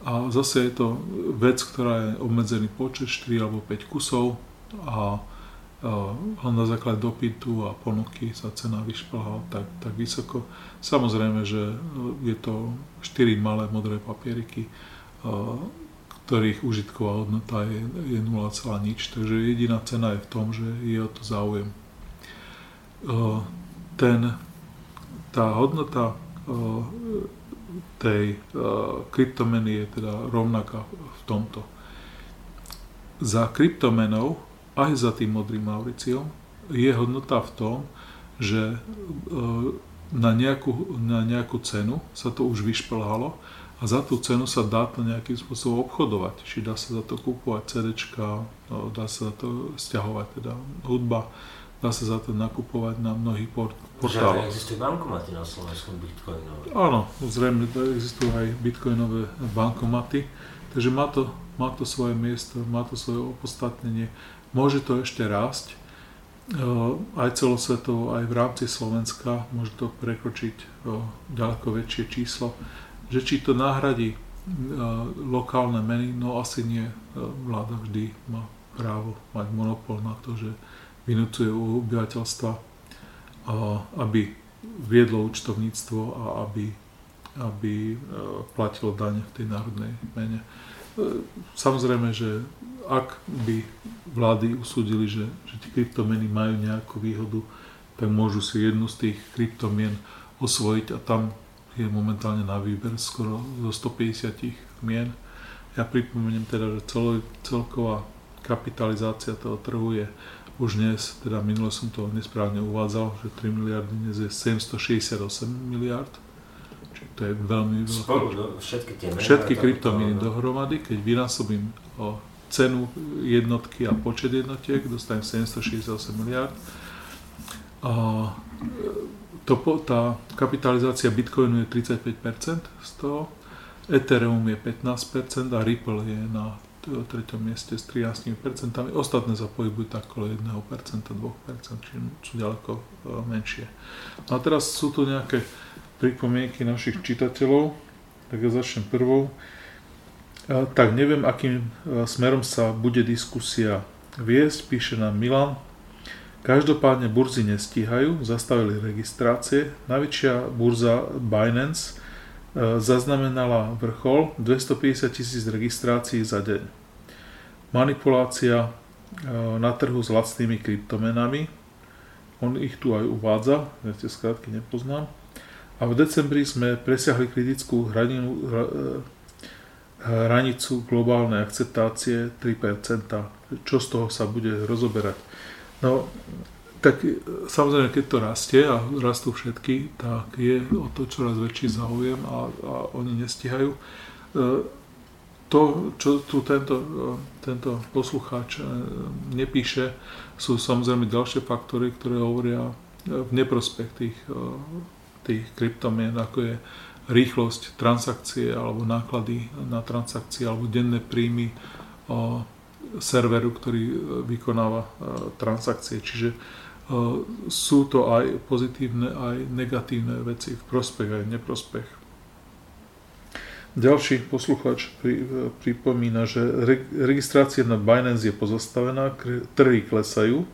A zase je to vec, ktorá je obmedzený počet štyri alebo päť kusov a, a na základe dopytu a ponuky sa cena vyšplhá tak, tak vysoko. Samozrejme, že je to štyri malé modré papieriky, o, ktorých užitková hodnota je, je nula celá nula, takže jediná cena je v tom, že je o to záujem. Ten, tá hodnota tej kryptomeny je teda rovnaká v tomto. Za kryptomenou, aj za tým modrým Mauriciom, je hodnota v tom, že na nejakú, na nejakú cenu sa to už vyšplhalo, a za tú cenu sa dá to nejakým spôsobom obchodovať. Či dá sa za to kúpovať CDčka, dá sa za to stiahovať teda hudba, dá sa za to nakupovať na mnohých port- portáloch. Že existujú bankomaty na Slovensku bitcoinové? Áno, zrejme existujú aj bitcoinové bankomaty, takže má to, má to svoje miesto, má to svoje opodstatnenie. Môže to ešte rásť, aj celosvetovo, aj v rámci Slovenska, môže to prekročiť ďaleko väčšie číslo. Že či to nahradí e, lokálne meny, no asi nie. Vláda vždy má právo mať monopol na to, že vynúcuje u obyvateľstva, a, aby viedlo účtovníctvo a aby, aby e, platilo dane v tej národnej mene. E, samozrejme, že ak by vlády usúdili, že, že tie kryptomeny majú nejakú výhodu, tak môžu si jednu z tých kryptomien osvojiť a tam je momentálne na výber skoro zo stopäťdesiat mien. Ja pripomeniem teda, že celo, celková kapitalizácia toho trhu je už dnes, teda minule som to nesprávne uvádzal, že tri miliardy dnes je sedemstošesťdesiatosem miliárd, čiže to je veľmi veľa. Spolu do, všetky tie všetky kryptominy dohromady, keď vynásobím o cenu jednotky a počet jednotiek, dostanem sedemstošesťdesiatosem miliárd. A to, tá kapitalizácia Bitcoinu je tridsaťpäť percent z toho, Ethereum je pätnásť percent a Ripple je na treťom mieste s trinásť percent. Ostatné sa pohybujú tak okolo jedno percento, dve percentá, čiže sú ďaleko menšie. A teraz sú tu nejaké pripomienky našich čitateľov, tak ja začnem prvou. Tak neviem, akým smerom sa bude diskusia viesť, píše nám Milan. Každopádne burzy nestíhajú, zastavili registrácie. Najväčšia burza Binance zaznamenala vrchol dvestopäťdesiat tisíc registrácií za deň. Manipulácia na trhu s lacnými kryptomenami, on ich tu aj uvádza, ja tie skrátky nepoznám. A v decembri sme presiahli kritickú hraninu, hranicu globálnej akceptácie tri percentá. Čo z toho sa bude rozoberať? No, tak samozrejme, keď to rastie a rastú všetky, tak je o to čoraz väčší záujem a, a oni nestíhajú. To, čo tu tento, tento poslucháč nepíše, sú samozrejme ďalšie faktory, ktoré hovoria v neprospech tých, tých kryptomien, ako je rýchlosť transakcie alebo náklady na transakcie alebo denné príjmy serveru, ktorý vykonáva transakcie. Čiže sú to aj pozitívne, aj negatívne veci, v prospech aj v neprospech. Ďalší poslucháč pripomína, že registrácia na Binance je pozastavená, trhy klesajú,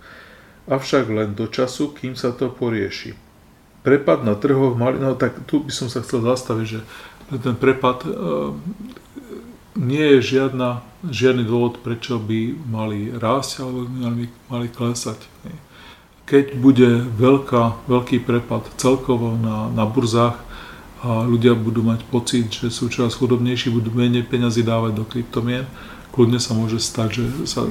avšak len do času, kým sa to porieši. Prepad na trhoch mali... No tak tu by som sa chcel zastaviť, že ten prepad... Nie je žiadna, žiadny dôvod, prečo by mali rásť alebo by mali klesať. Keď bude veľká, veľký prepad celkovo na, na burzách a ľudia budú mať pocit, že sú čoraz chudobnejší, budú menej peňazí dávať do kryptomien, kľudne sa môže stať, že sa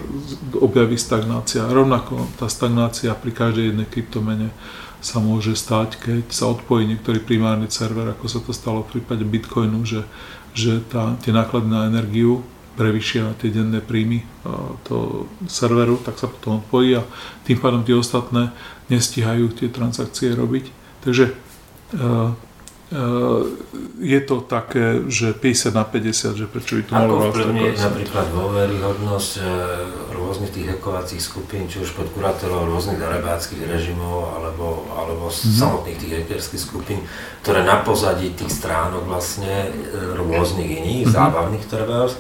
objaví stagnácia. Rovnako tá stagnácia pri každej jednej kryptomene sa môže stať, keď sa odpojí niektorý primárny server, ako sa to stalo v prípade Bitcoinu, že že tá, tie náklady na energiu prevýšia tie denné príjmy toho serveru, tak sa potom odpojí a tým pádom tie ostatné nestíhajú tie transakcie robiť. Takže e, e, je to také, že päťdesiat na päťdesiat, že prečo by tu malo rásť. Ako vplyvne napríklad dôveryhodnosť rôznych tých hackovacích skupín, či už podkurátorov rôznych darebáckých režimov alebo, alebo mm-hmm. samotných tých hackerských skupín, ktoré na pozadí tých stránok vlastne rôznych iných, mm-hmm. zábavných trebárs,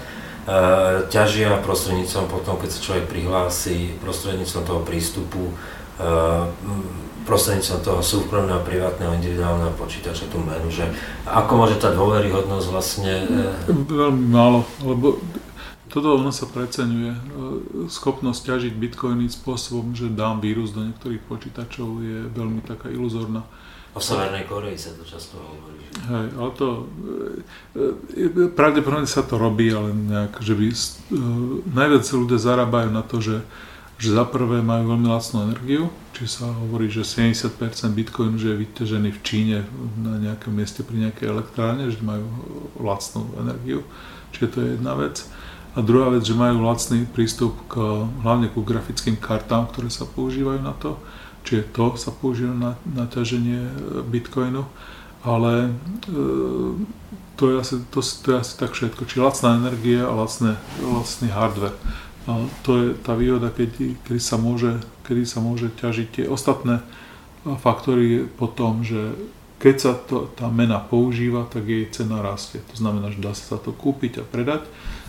ťažia prostredníctvom potom, keď sa človek prihlási, prostredníctvom toho prístupu, prostredníctvom toho súkromného, privátneho, individuálneho počítača, tú menu, že ako môže tá dôveryhodnosť vlastne... Veľmi málo, lebo toto ono sa preceňuje. Schopnosť ťažiť bitcoiny spôsobom, že dám vírus do niektorých počítačov, je veľmi taká iluzórna. O Severnej Koreji sa to často hovorí. Hej, ale to... Pravdepodobne sa to robí, ale nejak, že by... Najviac ľudia zarábajú na to, že, že za prvé majú veľmi lacnú energiu, či sa hovorí, že sedemdesiat percent bitcoinu že je vyťažený v Číne na nejakom mieste pri nejakej elektrárne, že majú lacnú energiu. Čiže to je jedna vec. A druhá vec, že majú lacný prístup k, hlavne ku grafickým kartám, ktoré sa používajú na to. Čiže to sa používa na, na ťaženie bitcoinu, ale e, to, je asi, to, to je asi tak všetko. Čiže lacná energia a lacné, lacný hardware. A to je tá výhoda, kedy, kedy, sa môže, kedy sa môže ťažiť. Tie ostatné faktory je potom, že keď sa to, tá mena používa, tak jej cena rastie. To znamená, že dá sa to kúpiť a predať.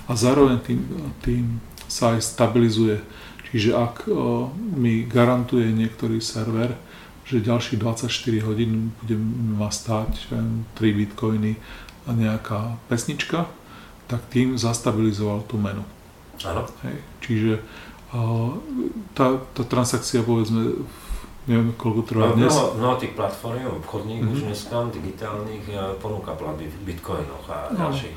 A zároveň tým, tým sa aj stabilizuje. Čiže ak o, mi garantuje niektorý server, že ďalších dvadsaťštyri hodín bude ma stáť tri bitcoiny a nejaká pesnička, tak tým zastabilizoval tú menu. Áno. Hej. Čiže o, tá, tá transakcia, povedzme, neviem, koľko trvá dnes. No, no, tých platform, obchodník mm-hmm. už dneska, digitálnych, ponúka platby v bitcoinoch a no, ďalších.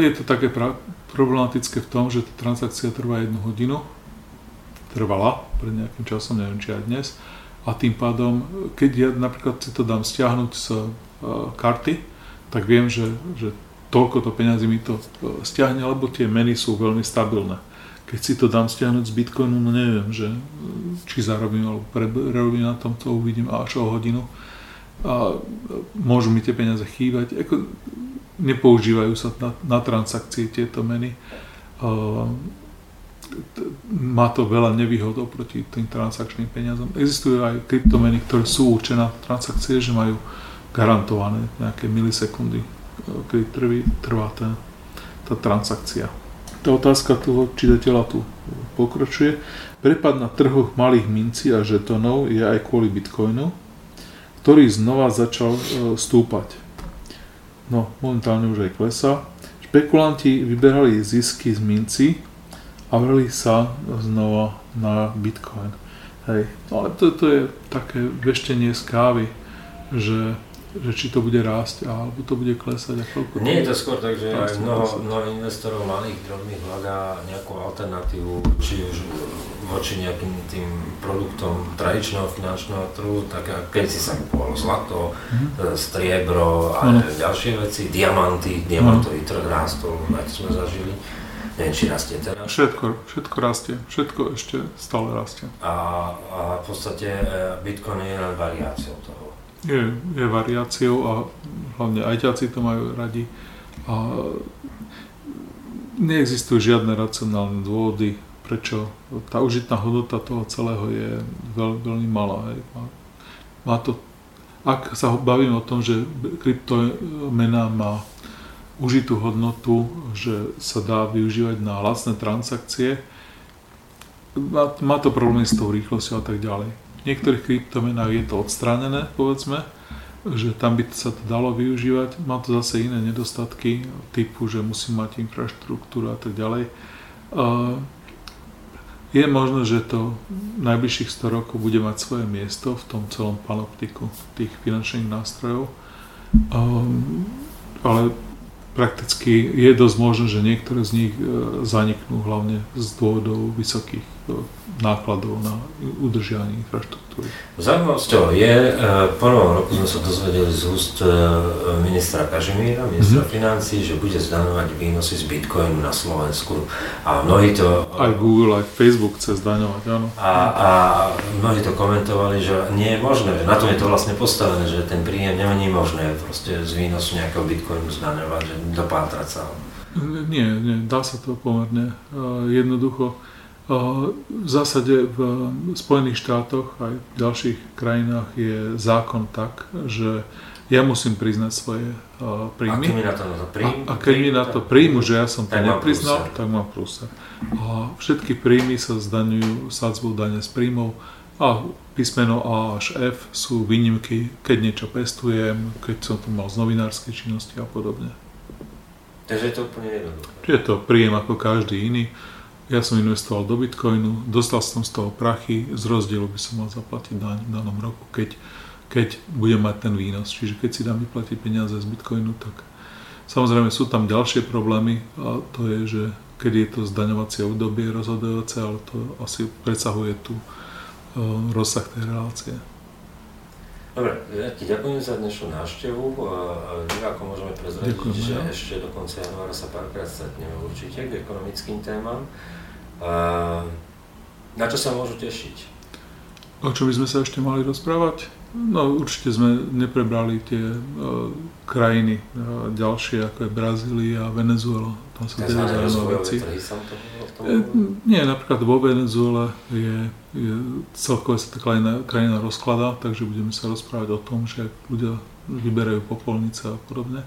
Je to také pra- problematické v tom, že tá transakcia trvá jednu hodinu trvala pred nejakým časom, neviem či aj dnes. A tým pádom, keď ja napríklad si to dám stiahnuť z e, karty, tak viem, že, že toľkoto peňazí mi to e, stiahne, lebo tie meny sú veľmi stabilné. Keď si to dám stiahnuť z Bitcoinu, no neviem, že, či zarobím alebo prerobím na tom, to uvidím až o hodinu. A môžu mi tie peniaze chýbať. Eko, nepoužívajú sa na, na transakcie tieto meny. Uh, má to veľa nevýhod oproti tým transakčným peniazom. Existujú aj kryptomeny, ktoré sú určené na transakcie, že majú garantované nejaké milisekundy, kedy trví, trvá tá, tá transakcia. Tá otázka toho čitateľa tu pokračuje. Prepad na trhoch malých mincí a žetónov je aj kvôli Bitcoinu, ktorý znova začal stúpať. No, momentálne už aj klesá. Špekulanti vyberali zisky z minci a vreli sa znova na Bitcoin. Hej. No, ale to, to je také veštenie z kávy, že, že či to bude rásť alebo to bude klesať. Ako... Nie je to skôr tak, že aj mnoho, mnoho investorov malých drobných hľadá nejakú alternatívu, či už voči nejakým tým produktom tradičného finančného trhu, tak keď si sa kupovalo zlato, mm-hmm. striebro a no. ďalšie veci, diamanty, diamantový trh rástol, na to sme zažili. Neviem, či rastie teraz. Všetko, všetko rastie, všetko ešte stále rastie. A, a v podstate Bitcoin je len variáciou toho. Je, je variáciou a hlavne ajťáci to majú radi. A neexistujú žiadne racionálne dôvody, prečo tá užitná hodnota toho celého je veľ, veľmi malá. Má, má to, ak sa bavím o tom, že kryptomena má užitú hodnotu, že sa dá využívať na lacné transakcie. Má, má to problémy s tou rýchlosťou a tak ďalej. V niektorých kryptomenách je to odstránené, povedzme, že tam by sa to dalo využívať. Má to zase iné nedostatky, typu, že musí mať infraštruktúru a tak ďalej. Je možné, že to najbližších sto rokov bude mať svoje miesto v tom celom panoptiku tých finančných nástrojov. Ale prakticky je dosť možné, že niektoré z nich zaniknú hlavne z dôvodov vysokých nákladov na udržiavanie infraštruktúry. Zaujímavosťou je, po novom roku sme sa dozvedeli z úst ministra Kazimíra, ministra mm-hmm. financií, že bude zdaňovať výnosy z Bitcoinu na Slovensku a mnohí to... Aj Google, aj Facebook chce zdaňovať, áno. A, a mnohí to komentovali, že nie je možné, že na tom je to vlastne postavené, že ten príjem nie je možné proste z výnosu nejakého Bitcoinu zdaňovať, že dopátrať sa. Nie, nie, dá sa to pomerne jednoducho. V zásade v Spojených štátoch aj v ďalších krajinách je zákon tak, že ja musím priznať svoje príjmy. A keď mi na to, príjmu, a, a keď mi na to príjmu, že ja som to nepriznal, prúser. tak mám prúser. A všetky príjmy sa zdaňujú sadzbou dane z príjmov a písmeno A až F sú výnimky, keď niečo pestujem, keď som to mal z novinárskej činnosti a podobne. Takže je to úplne jednoduché. Čiže je to príjem ako každý iný. Ja som investoval do Bitcoinu, dostal som z toho prachy, z rozdielu by som mal zaplatiť daň v danom roku, keď, keď budem mať ten výnos. Čiže keď si dám vyplatiť peniaze z Bitcoinu, tak samozrejme sú tam ďalšie problémy a to je, že keď je to zdaňovacie obdobie rozhodujúce, ale to asi presahuje tu rozsah tej relácie. Dobre, ja ti ďakujem za dnešnú návštevu. Divákom môžeme prezradiť, ďakujem, že ja. ešte do konca januára sa párkrát stretneme určite k ekonomickým témam. Na čo sa môžu tešiť? O čo by sme sa ešte mali rozprávať? No určite sme neprebrali tie uh, krajiny uh, ďalšie, ako je Brazília a Venezuela. Tam sa teda zaujímavé veci. Nie, napríklad vo Venezuele je, je celkové sa tá krajina, krajina rozkladá, takže budeme sa rozprávať o tom, že ľudia vyberajú popolnice a podobne.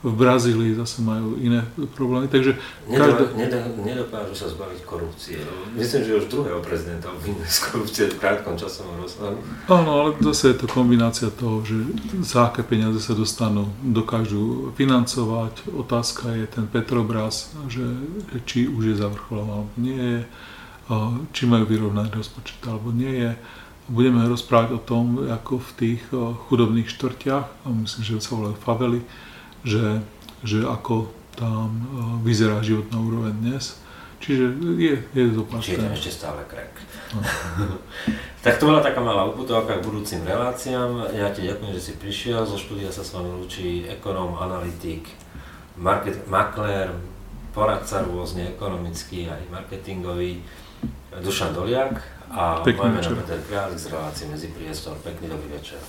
V Brazílii zase majú iné problémy, takže... Každá... Nedokážu sa zbaviť korupcie. Myslím, že už druhého prezidenta obvinili z korupcie v krátkom časovom rozsahu. Áno, ale zase je to kombinácia toho, že za aké peniaze sa dostanú, dokážu financovať. Otázka je ten Petrobras, že či už je zavrcholovaný, alebo nie je, či majú vyrovnaný rozpočet, alebo nie je. Budeme rozprávať o tom, ako v tých chudobných štvrtiach, myslím, že sa volajú favely, Že, že ako tam vyzerá životná úroveň dnes, Čiže je, je zopasné. Čiže je tam ešte stále crack. Tak to bola taká malá uputovka k budúcim reláciám. Ja ti ďakujem, že si prišiel. Zo štúdia sa s vami lúči ekonóm, analytik, market, maklér, poradca rôzne ekonomický aj marketingový Dušan Doliak a moje meno Peter Králik z relácie Medzipriestor. Pekný dobrý večer.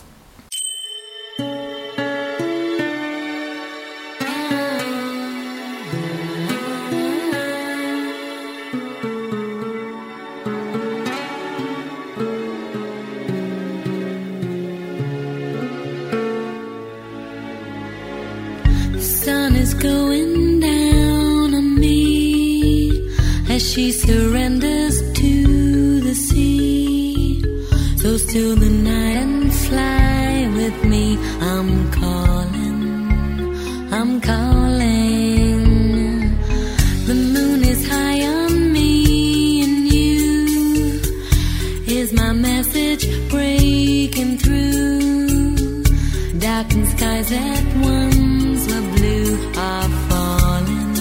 She surrenders to the sea, so still the night and fly with me. I'm calling, I'm calling. The moon is high on me and you. Is my message breaking through? Darkened skies that once were blue are falling.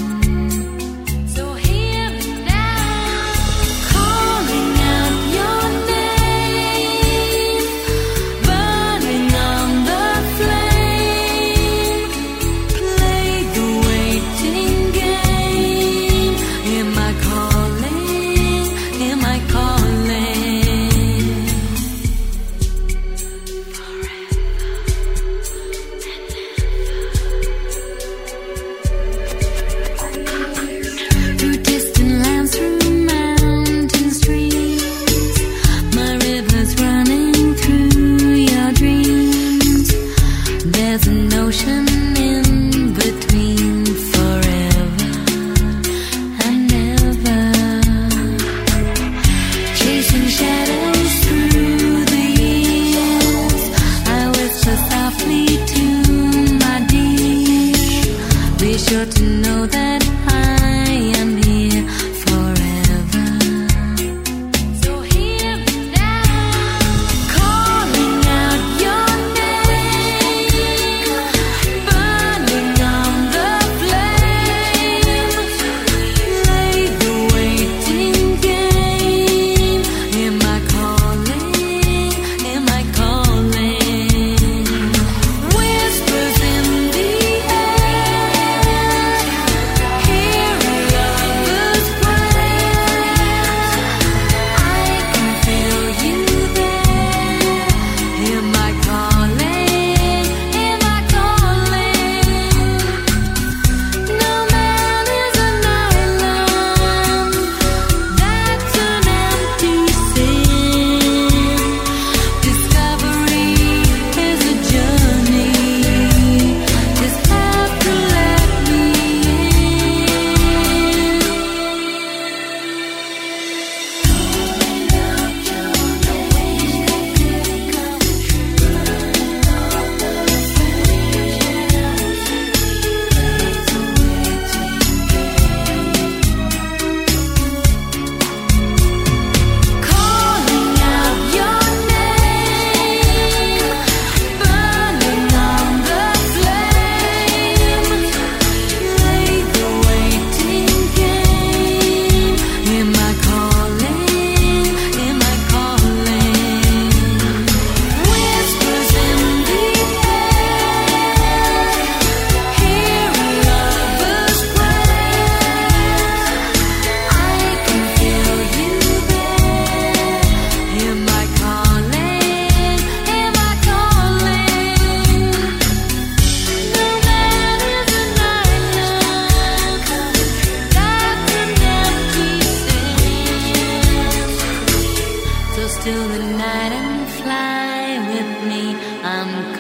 Till the night and fly with me. I'm